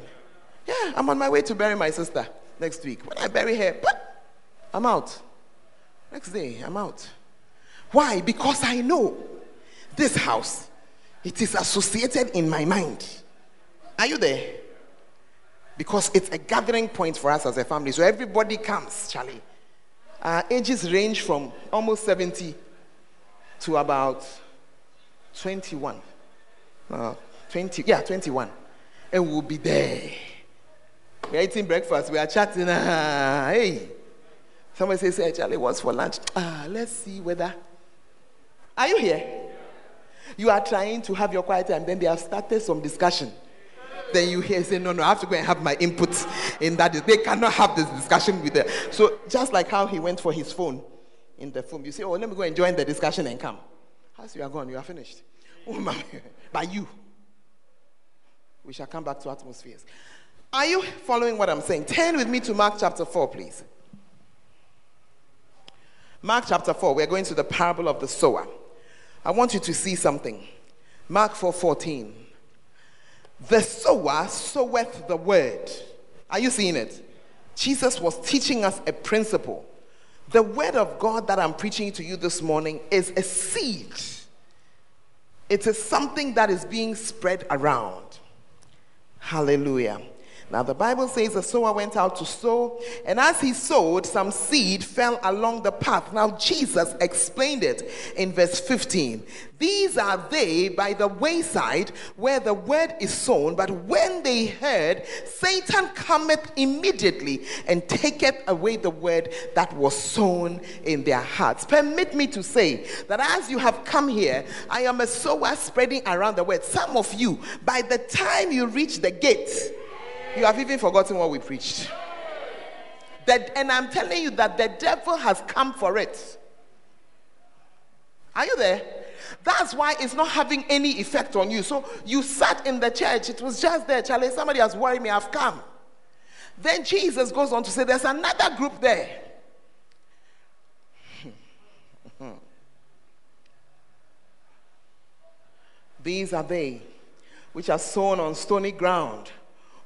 Yeah, I'm on my way to bury my sister next week. When I bury her, pop, I'm out. Next day, I'm out. Why? Because I know this house, it is associated in my mind. Are you there? Because it's a gathering point for us as a family. So everybody comes, Charlie. Our ages range from almost 70 to about 21. 21. And we'll be there. We are eating breakfast. We are chatting. Hey. Somebody says, hey, Charlie, what's for lunch? Let's see whether... Are you here? You are trying to have your quiet time. Then they have started some discussion. Then you hear say, no, I have to go and have my input in that. They cannot have this discussion with them. So just like how he went for his phone in the phone, you say, oh, let me go and join the discussion and come. As you are gone, you are finished. Oh, my. By you. We shall come back to atmospheres. Are you following what I'm saying? Turn with me to Mark chapter 4, please. Mark chapter 4, we're going to the parable of the sower. I want you to see something. Mark 4:14. The sower soweth the word. Are you seeing it? Jesus was teaching us a principle. The word of God that I'm preaching to you this morning is a seed. It is something that is being spread around. Hallelujah. Now the Bible says the sower went out to sow, and as he sowed, some seed fell along the path. Now Jesus explained it in verse 15. These are they by the wayside where the word is sown, but when they heard, Satan cometh immediately and taketh away the word that was sown in their hearts. Permit me to say that as you have come here, I am a sower spreading around the word. Some of you, by the time you reach the gate, you have even forgotten what we preached. And I'm telling you that the devil has come for it. Are you there? That's why it's not having any effect on you. So you sat in the church. It was just there. Charlie, somebody has worried me. I've come. Then Jesus goes on to say there's another group there. These are they which are sown on stony ground,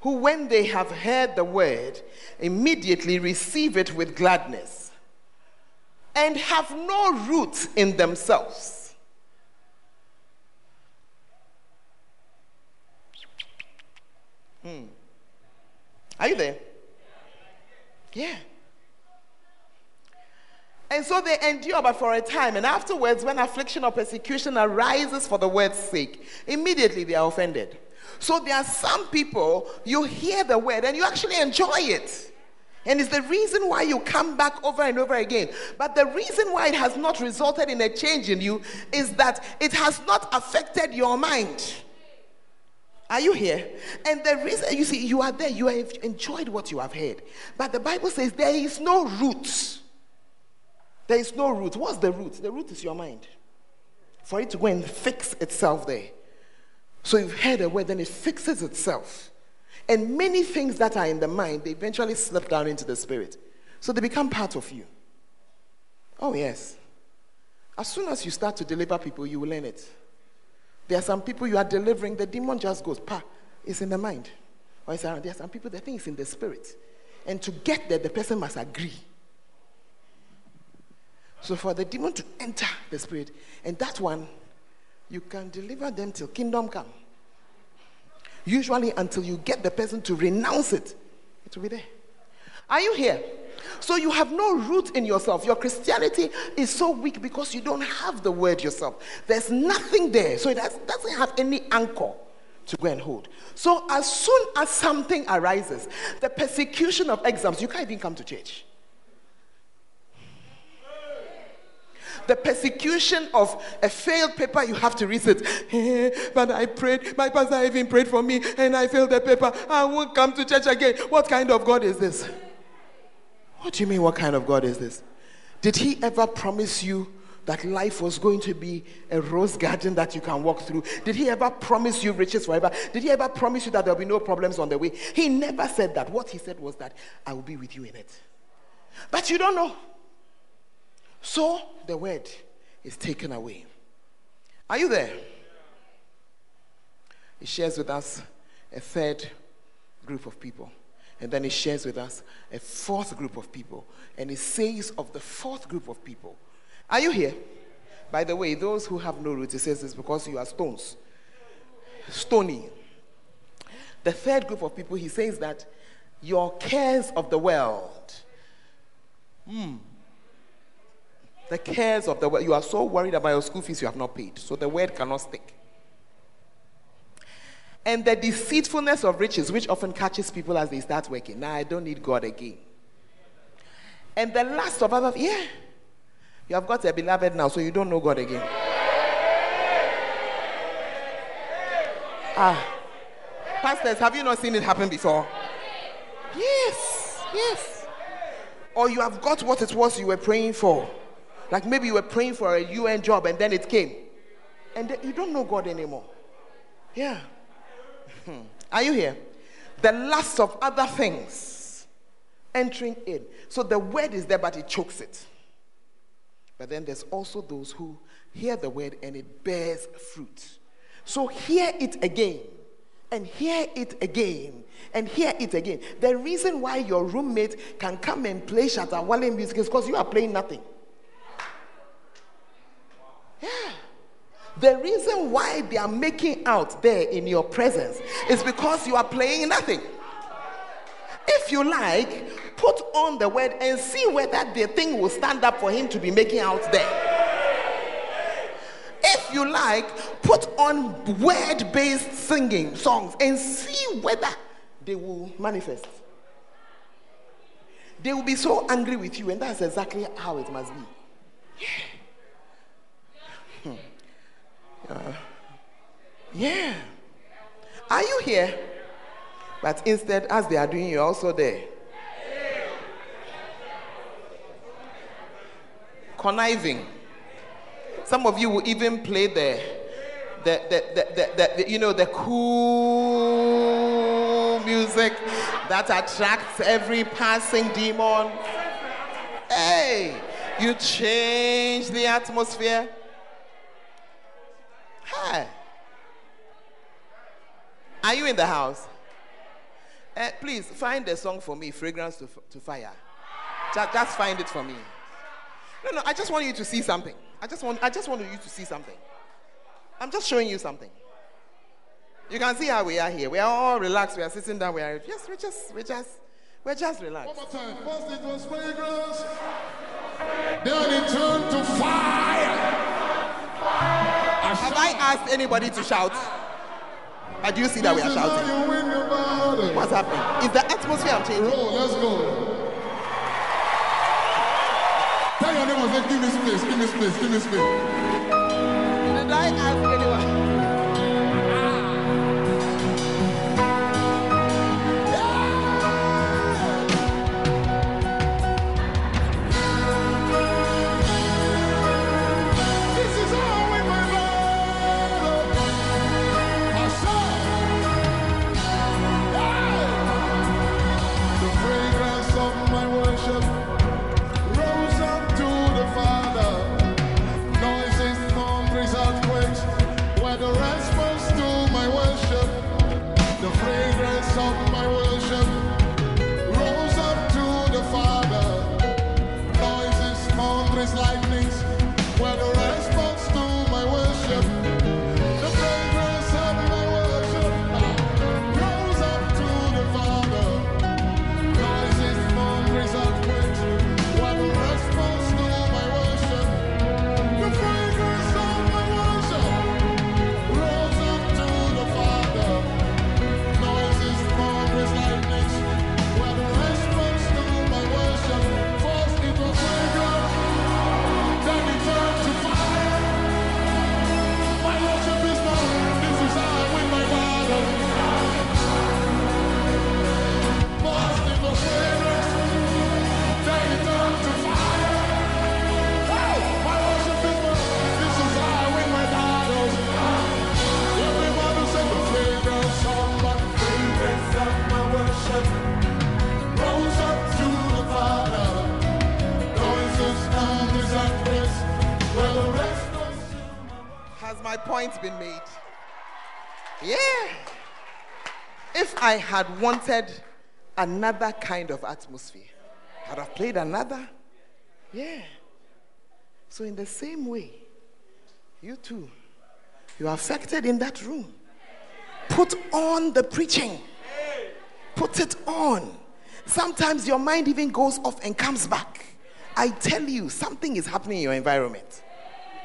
who when they have heard the word, immediately receive it with gladness, and have no root in themselves. Are you there? Yeah. And so they endure but for a time, and afterwards, when affliction or persecution arises for the word's sake, immediately they are offended. So there are some people, you hear the word and you actually enjoy it. And it's the reason why you come back over and over again. But the reason why it has not resulted in a change in you is that it has not affected your mind. Are you here? And the reason, you see, you are there, you have enjoyed what you have heard. But the Bible says there is no root. There is no root. What's the root? The root is your mind. For it to go and fix itself there. So you've heard a word, then it fixes itself. And many things that are in the mind, they eventually slip down into the spirit. So they become part of you. Oh, yes. As soon as you start to deliver people, you will learn it. There are some people you are delivering, the demon just goes, pa, it's in the mind. Or it's around. There are some people, the thing is in the spirit. And to get there, the person must agree. So for the demon to enter the spirit, and that one, you can deliver them till kingdom come. Usually until you get the person to renounce it, it will be there. Are you here? So you have no root in yourself. Your Christianity is so weak because you don't have the word yourself. There's nothing there. So it doesn't have any anchor to go and hold. So as soon as something arises, the persecution of exams, you can't even come to church. The persecution of a failed paper, you have to read it. But I prayed, my pastor even prayed for me, and I failed the paper. I won't come to church again. What kind of God is this? What do you mean, what kind of God is this? Did he ever promise you that life was going to be a rose garden that you can walk through? Did he ever promise you riches forever? Did he ever promise you that there will be no problems on the way? He never said that. What he said was that I will be with you in it. But you don't know. So the word is taken away. Are you there? It shares with us a third group of people. And then it shares with us a fourth group of people. And it says of the fourth group of people. Are you here? By the way, those who have no roots, it says it's because you are stones. Stony. The third group of people, he says that your cares of the world. The cares of the world. You are so worried about your school fees you have not paid. So the word cannot stick. And the deceitfulness of riches, which often catches people as they start working. Now I don't need God again. And the last of other, you have got a beloved now, so you don't know God again. Pastors, have you not seen it happen before? Yes. Or you have got what it was you were praying for. Like maybe you were praying for a UN job and then it came. And then you don't know God anymore. Yeah. Are you here? The lust of other things entering in. So the word is there but it chokes it. But then there's also those who hear the word and it bears fruit. So hear it again, and hear it again, and hear it again. The reason why your roommate can come and play Shatterwale music is because you are playing nothing. Yeah. The reason why they are making out there in your presence is because you are playing nothing. If you like, put on the word and see whether the thing will stand up for him to be making out there. If you like, put on word-based singing songs and see whether they will manifest. They will be so angry with you, and that's exactly how it must be. Yeah. Yeah. Are you here? But instead, as they are doing, you're also there. Conniving. Some of you will even play the cool music that attracts every passing demon. Hey, you change the atmosphere. Hi. Are you in the house? Please find a song for me, Fragrance to Fire. Just find it for me. No, I just want you to see something. I just want you to see something. I'm just showing you something. You can see how we are here. We are all relaxed. We are sitting down. We're just relaxed. One more time. First it was fragrance. Then it turned to fire. Have I asked anybody to shout? But do you see that we are shouting? What's happening? Is the atmosphere changing? Roll, let's go. Tell your neighbor, say, give me space, give me space, give me space. Did I ask anyone? Yeah. This is how we move on. I saw. Yeah. The fragrance of my worship. Lightnings were the response to my worship. The fragrance of my worship rose up to the Father. Noises, thunders, earthquakes were the response to my worship. The fragrance of my worship rose up to the Father. Noises, thunders, lightnings were the response to my worship. First it was fragrance. Has my point been made? Yeah. If I had wanted another kind of atmosphere, I'd have played another. Yeah. So in the same way, you too, you are affected in that room. Put on the preaching. Put it on. Sometimes your mind even goes off and comes back. I tell you, something is happening in your environment.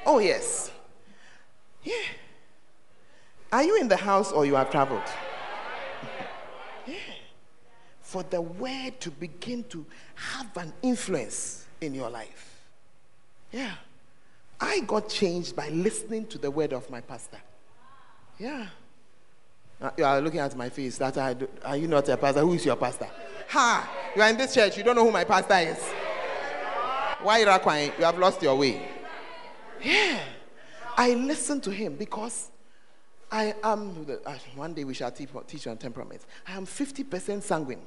Oh, yes. Yeah. Are you in the house or you have traveled? Yeah. For the word to begin to have an influence in your life. Yeah. I got changed by listening to the word of my pastor. Yeah. You are looking at my face. That are you not a pastor? Who is your pastor? Ha! You are in this church. You don't know who my pastor is. Why Rakwan? You have lost your way. Yeah. I listen to him because I am, one day we shall teach on temperament. I am 50% sanguine.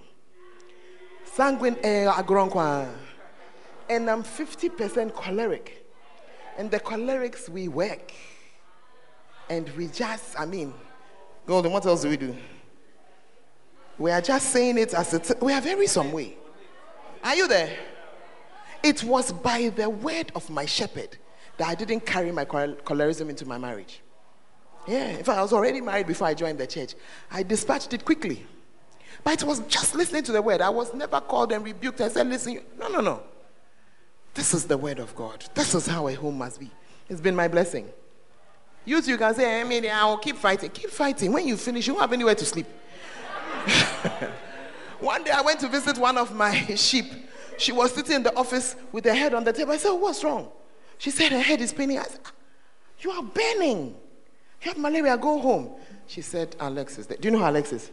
Sanguine, and I'm 50% choleric. And the cholerics, we work. And we just, I mean, Golden, what else do? We are just saying it as it. We are very some way. Are you there? It was by the word of my shepherd that I didn't carry my cholerism into my marriage. Yeah, in fact, I was already married before I joined the church. I dispatched it quickly. But it was just listening to the word. I was never called and rebuked. I said, listen, no. This is the word of God. This is how a home must be. It's been my blessing. You two can say, I mean, I will keep fighting. Keep fighting. When you finish, you won't have anywhere to sleep. One day I went to visit one of my sheep. She was sitting in the office with her head on the table. I said, what's wrong? She said her head is paining. I said, you are burning. You have malaria, go home. She said, Alexis, do you know how Alexis?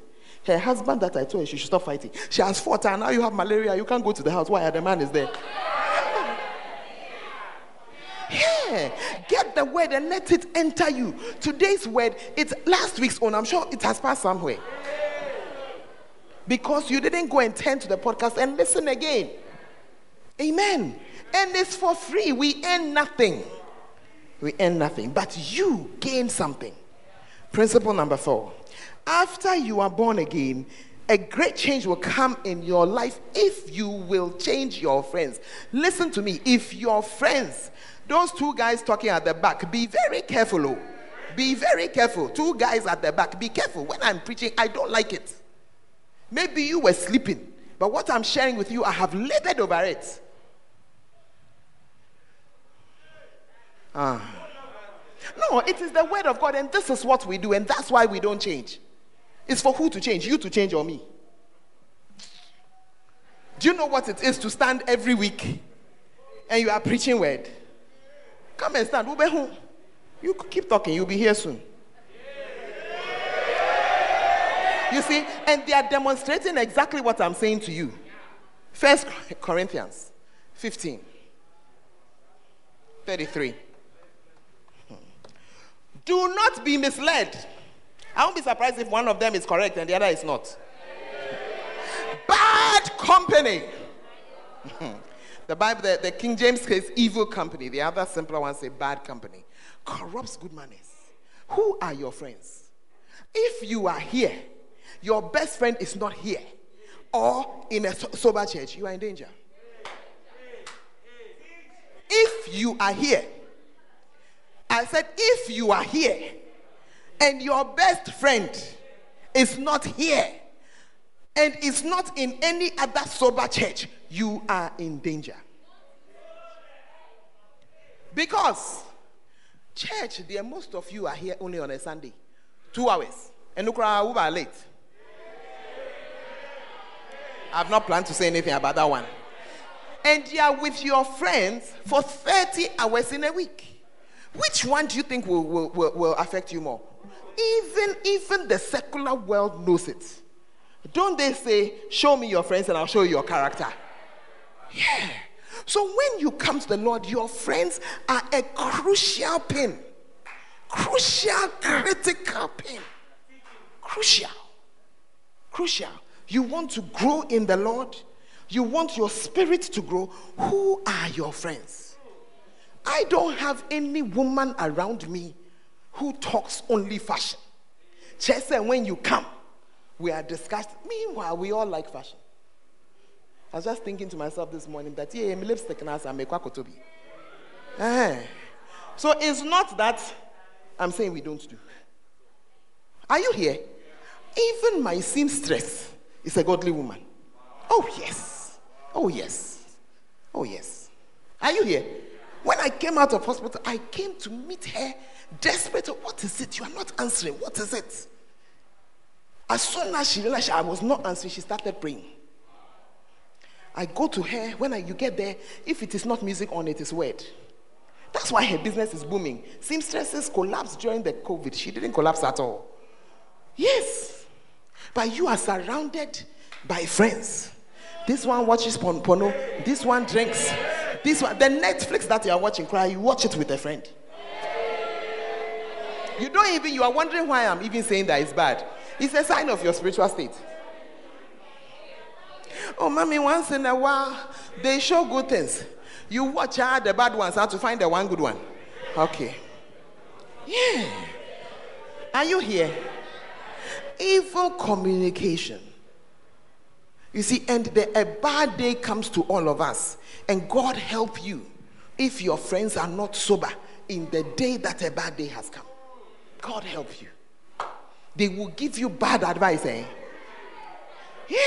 Her husband that I told her she should stop fighting. She has fought her, now you have malaria, you can't go to the house. Why? The man is there. Yeah, get the word and let it enter you. Today's word, it's last week's own. I'm sure it has passed somewhere. Because you didn't go and turn to the podcast and listen again. Amen. And it's for free. We earn nothing. We earn nothing. But you gain something. Principle number 4. After you are born again, a great change will come in your life if you will change your friends. Listen to me. If your friends, those two guys talking at the back, be very careful. Oh. Be very careful. Two guys at the back, be careful. When I'm preaching, I don't like it. Maybe you were sleeping, but what I'm sharing with you, I have labored over it. No, it is the word of God, and this is what we do, and that's why we don't change. It's for who to change, you to change or me. Do you know what it is to stand every week and you are preaching word? Come and stand. You keep talking, you'll be here soon. You see, and they are demonstrating exactly what I'm saying to you. 1 Corinthians 15:33. Do not be misled. I won't be surprised if one of them is correct and the other is not. Bad company. The Bible, the King James says evil company. The other simpler one says bad company. Corrupts good manners. Who are your friends? If you are here, your best friend is not here, or in a sober church, you are in danger. If you are here, I said, if you are here, and your best friend is not here, and is not in any other sober church, you are in danger. Because church, there most of you are here only on a Sunday, 2 hours, and you are late. I've not planned to say anything about that one. And you are with your friends for 30 hours in a week. Which one do you think will affect you more? Even the secular world knows it. Don't they say, show me your friends and I'll show you your character? Yeah. So when you come to the Lord, your friends are a crucial pin. Crucial, critical pin. Crucial. Crucial. You want to grow in the Lord. You want your spirit to grow. Who are your friends? I don't have any woman around me who talks only fashion. Just say when you come, we are discussed. Meanwhile, we all like fashion. I was just thinking to myself this morning that, yeah, my lipstick and I make wakotobi. So it's not that I'm saying we don't do. Are you here? Even my seamstress is a godly woman. Oh, yes. Oh, yes. Oh, yes. Are you here? When I came out of hospital, I came to meet her desperate. What is it? You are not answering. What is it? As soon as she realized I was not answering, she started praying. I go to her. You get there, if it is not music on, it is word. That's why her business is booming. Seamstresses collapsed during the COVID. She didn't collapse at all. Yes. But you are surrounded by friends. This one watches porno. This one drinks. This one, the Netflix that you are watching, you watch it with a friend. You are wondering why I'm even saying that it's bad. It's a sign of your spiritual state. Oh, mommy, once in a while, they show good things. You watch out the bad ones, how to find the one good one. Okay. Yeah. Are you here? Evil communication. You see, and a bad day comes to all of us. And God help you if your friends are not sober in the day that a bad day has come. God help you. They will give you bad advice, eh? Yeah.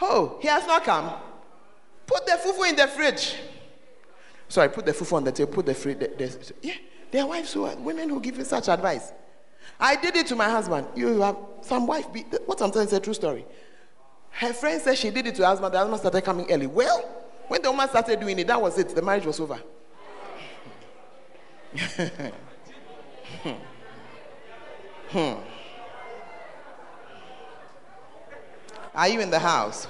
Oh, he has not come. Put the fufu in the fridge. Sorry, put the fufu on the table. Put the fridge. Yeah, there are wives who are women who give you such advice. I did it to my husband. You have some wife. What I'm telling is a true story. Her friend said she did it to her husband. The husband started coming early. Well, when the woman started doing it, that was it. The marriage was over. Are you in the house?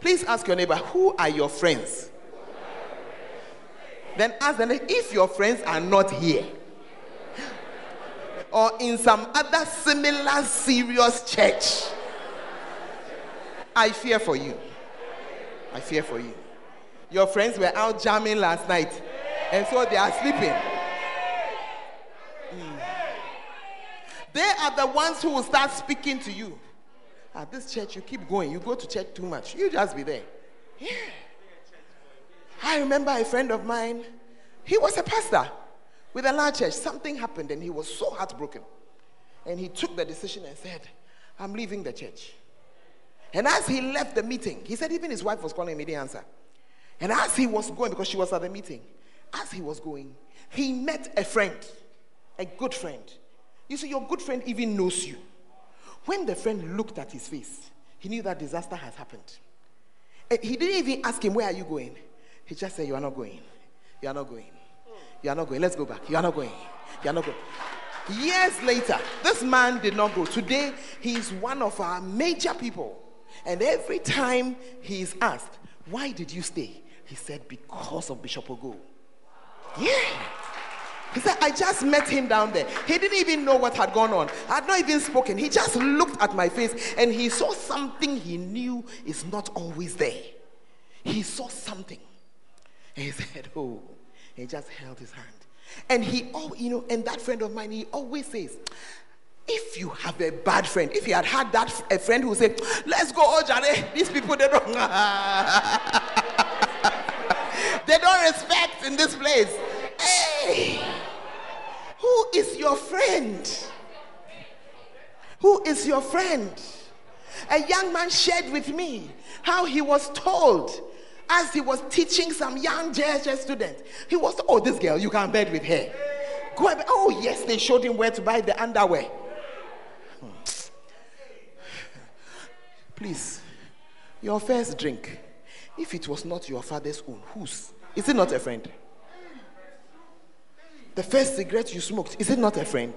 Please ask your neighbor, who are your friends? Then ask them if your friends are not here or in some other similar serious church. I fear for you. I fear for you. Your friends were out jamming last night, and so they are sleeping. They are the ones who will start speaking to you. At this church, you keep going. You go to church too much. You just be there. Yeah. I remember a friend of mine. He was a pastor with a large church. Something happened and he was so heartbroken. And he took the decision and said, I'm leaving the church. And as he left the meeting, he said even his wife was calling him, he didn't answer. And as he was going, because she was at the meeting, as he was going, he met a friend, a good friend. You see, your good friend even knows you. When the friend looked at his face, he knew that disaster has happened. And he didn't even ask him, where are you going? He just said, you are not going. You are not going. You are not going. Let's go back. You are not going. You are not going. Years later, this man did not go. Today, he is one of our major people. And every time he is asked, why did you stay? He said, because of Bishop Ogo. Yeah. He said, I just met him down there. He didn't even know what had gone on. I had not even spoken. He just looked at my face and he saw something he knew is not always there. He saw something. And he said, oh, and he just held his hand. And he, oh, you know, and that friend of mine, he always says, if you have a bad friend, if you had had that a friend who said, let's go, Ojare, these people, they don't, they don't respect in this place. Hey, who is your friend? Who is your friend? A young man shared with me how he was told as he was teaching some young JHS students. He was, oh, this girl, you can bed with her. Go and bed. Oh, yes, they showed him where to buy the underwear. Please, your first drink, if it was not your father's own, whose? Is it not a friend? The first cigarette you smoked, is it not a friend?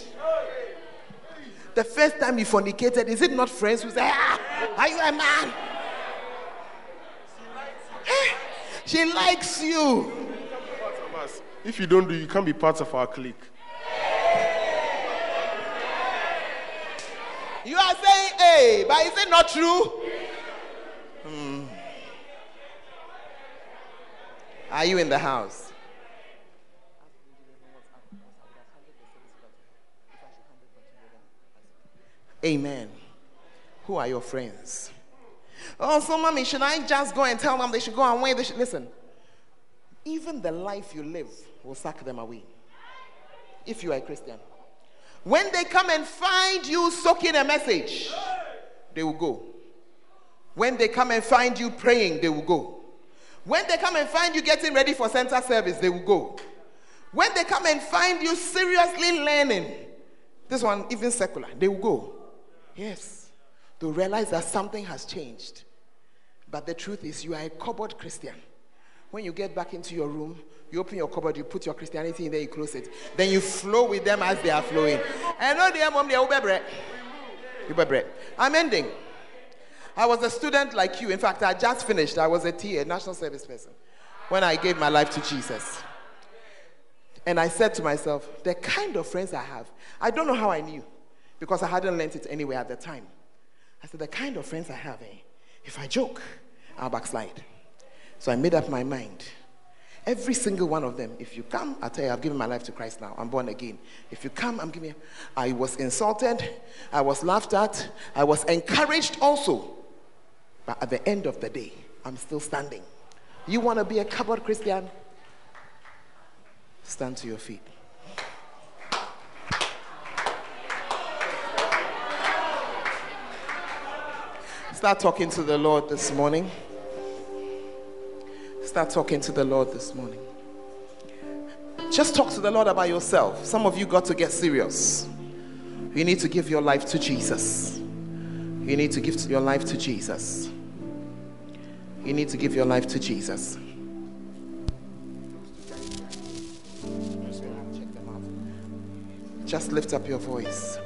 The first time you fornicated, is it not friends who say, ah, are you a man? She likes you. If you don't do, you can't be part of our clique. You are saying, hey, but is it not true? Are you in the house? Amen. Who are your friends? Oh, so mommy, should I just go and tell them they should go away? They should listen. Even the life you live will suck them away. If you are a Christian. When they come and find you soaking a message, they will go. When they come and find you praying, they will go. When they come and find you getting ready for center service, they will go. When they come and find you seriously learning, this one, even secular, they will go. Yes, to realize that something has changed. But the truth is, you are a cupboard Christian. When you get back into your room, you open your cupboard, you put your Christianity in there, you close it. Then you flow with them as they are flowing. And oh dear mom, they are uber bread. I'm ending. I was a student like you. In fact, I just finished. I was a TA, a national service person, when I gave my life to Jesus. And I said to myself, the kind of friends I have, I don't know how I knew, because I hadn't learnt it anywhere at the time. I said, the kind of friends I have, if I joke, I'll backslide. So I made up my mind. Every single one of them, if you come, I tell you, I've given my life to Christ now. I'm born again. If you come, I'm giving you. I was insulted. I was laughed at. I was encouraged also. But at the end of the day, I'm still standing. You want to be a covered Christian? Stand to your feet. Start talking to the Lord this morning. Start talking to the Lord this morning. Just talk to the Lord about yourself. Some of you got to get serious. You need to give your life to Jesus. You need to give your life to Jesus. You need to give your life to Jesus. Just lift up your voice.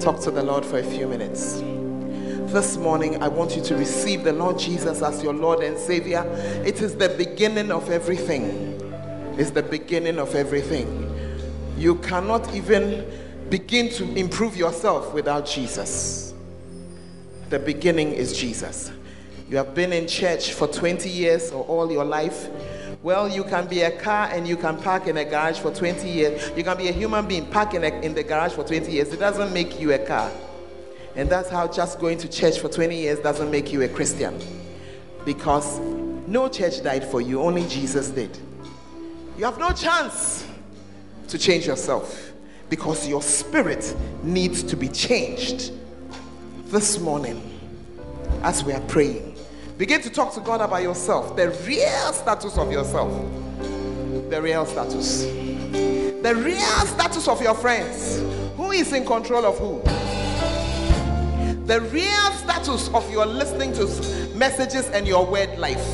Talk to the Lord for a few minutes. This morning, I want you to receive the Lord Jesus as your Lord and Savior. It is the beginning of everything. It's the beginning of everything. You cannot even begin to improve yourself without Jesus. The beginning is Jesus. You have been in church for 20 years or all your life. Well, you can be a car and you can park in a garage for 20 years. You can be a human being parking in the garage for 20 years. It doesn't make you a car. And that's how just going to church for 20 years doesn't make you a Christian. Because no church died for you, only Jesus did. You have no chance to change yourself because your spirit needs to be changed. This morning, as we are praying, begin to talk to God about yourself, the real status of yourself, the real status. The real status of your friends. Who is in control of who? The real status of your listening to messages and your word life.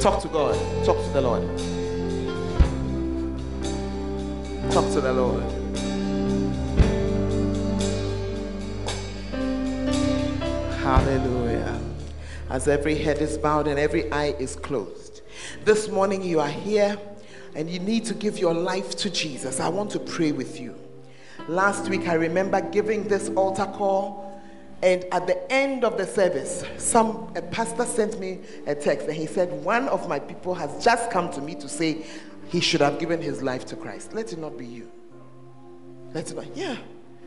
Talk to God. Talk to the Lord. Talk to the Lord. Hallelujah. As every head is bowed and every eye is closed. This morning you are here and you need to give your life to Jesus. I want to pray with you. Last week I remember giving this altar call, and at the end of the service, a pastor sent me a text and he said, one of my people has just come to me to say he should have given his life to Christ. Let it not be you. Let it not. Yeah.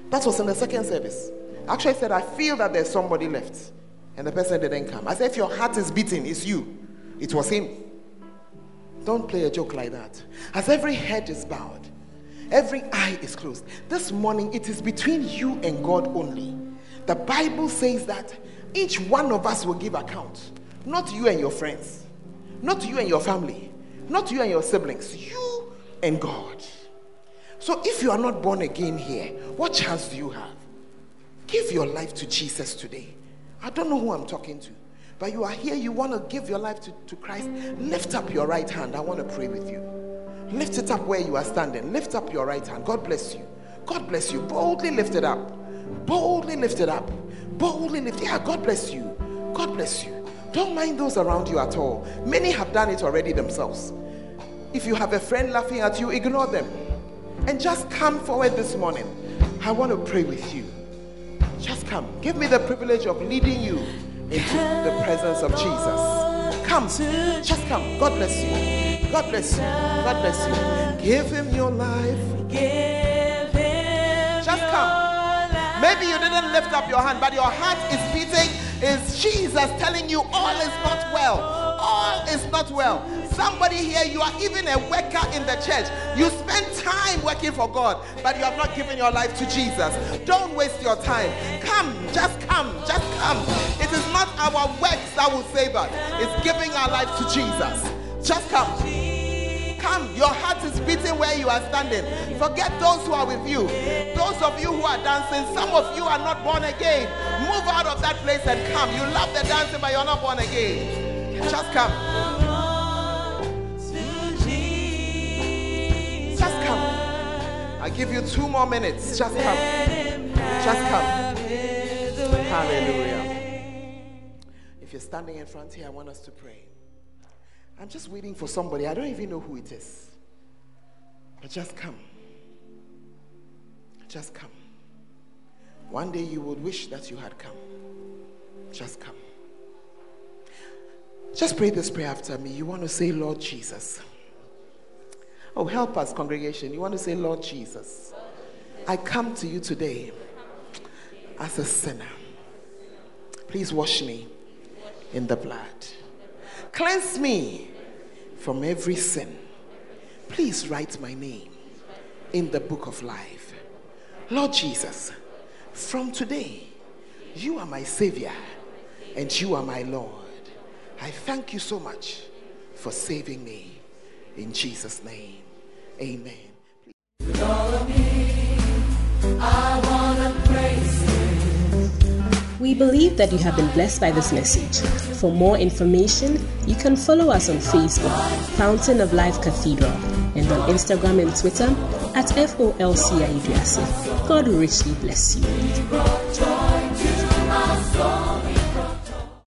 That was in the second service. Actually I said, I feel that there's somebody left. And the person didn't come. I said, if your heart is beating, it's you. It was him. Don't play a joke like that. As every head is bowed, every eye is closed. This morning, it is between you and God only. The Bible says that each one of us will give account. Not you and your friends. Not you and your family. Not you and your siblings. You and God. So if you are not born again here, what chance do you have? Give your life to Jesus today. I don't know who I'm talking to, but you are here, you want to give your life to Christ. Lift up your right hand. I want to pray with you. Lift it up where you are standing. Lift up your right hand. God bless you. God bless you. Boldly lift it up. Boldly lift it up. Boldly lift it up. God bless you. God bless you. Don't mind those around you at all. Many have done it already themselves. If you have a friend laughing at you, ignore them. And just come forward this morning. I want to pray with you. Just come. Give me the privilege of leading you into the presence of Jesus. Come. Just come. God bless you. God bless you. God bless you. Give him your life. Just come. Maybe you didn't lift up your hand, but your heart is beating. It's Jesus telling you all is not well. All is not well. Somebody here, you are even a worker in the church. You spend time working for God, but you have not given your life to Jesus. Don't waste your time. Come, just come, just come. It is not our works that will save us. It's giving our life to Jesus. Just come. Come. Your heart is beating where you are standing. Forget those who are with you. Those of you who are dancing, some of you are not born again. Move out of that place and come. You love the dancing, but you're not born again. Just come. I give you 2 more minutes. Just come. Just come. Hallelujah. If you're standing in front here, I want us to pray. I'm just waiting for somebody. I don't even know who it is. But just come. Just come. One day you would wish that you had come. Just come. Just pray this prayer after me. You want to say, Lord Jesus. Oh, help us, congregation. You want to say, Lord Jesus, I come to you today as a sinner. Please wash me in the blood. Cleanse me from every sin. Please write my name in the book of life. Lord Jesus, from today, you are my Savior and you are my Lord. I thank you so much for saving me. In Jesus' name, amen. With all of me, I want to praise Him. We believe that you have been blessed by this message. For more information, you can follow us on Facebook, Fountain of Life Cathedral, and on Instagram and Twitter at FOLCIUDASE. God will richly bless you.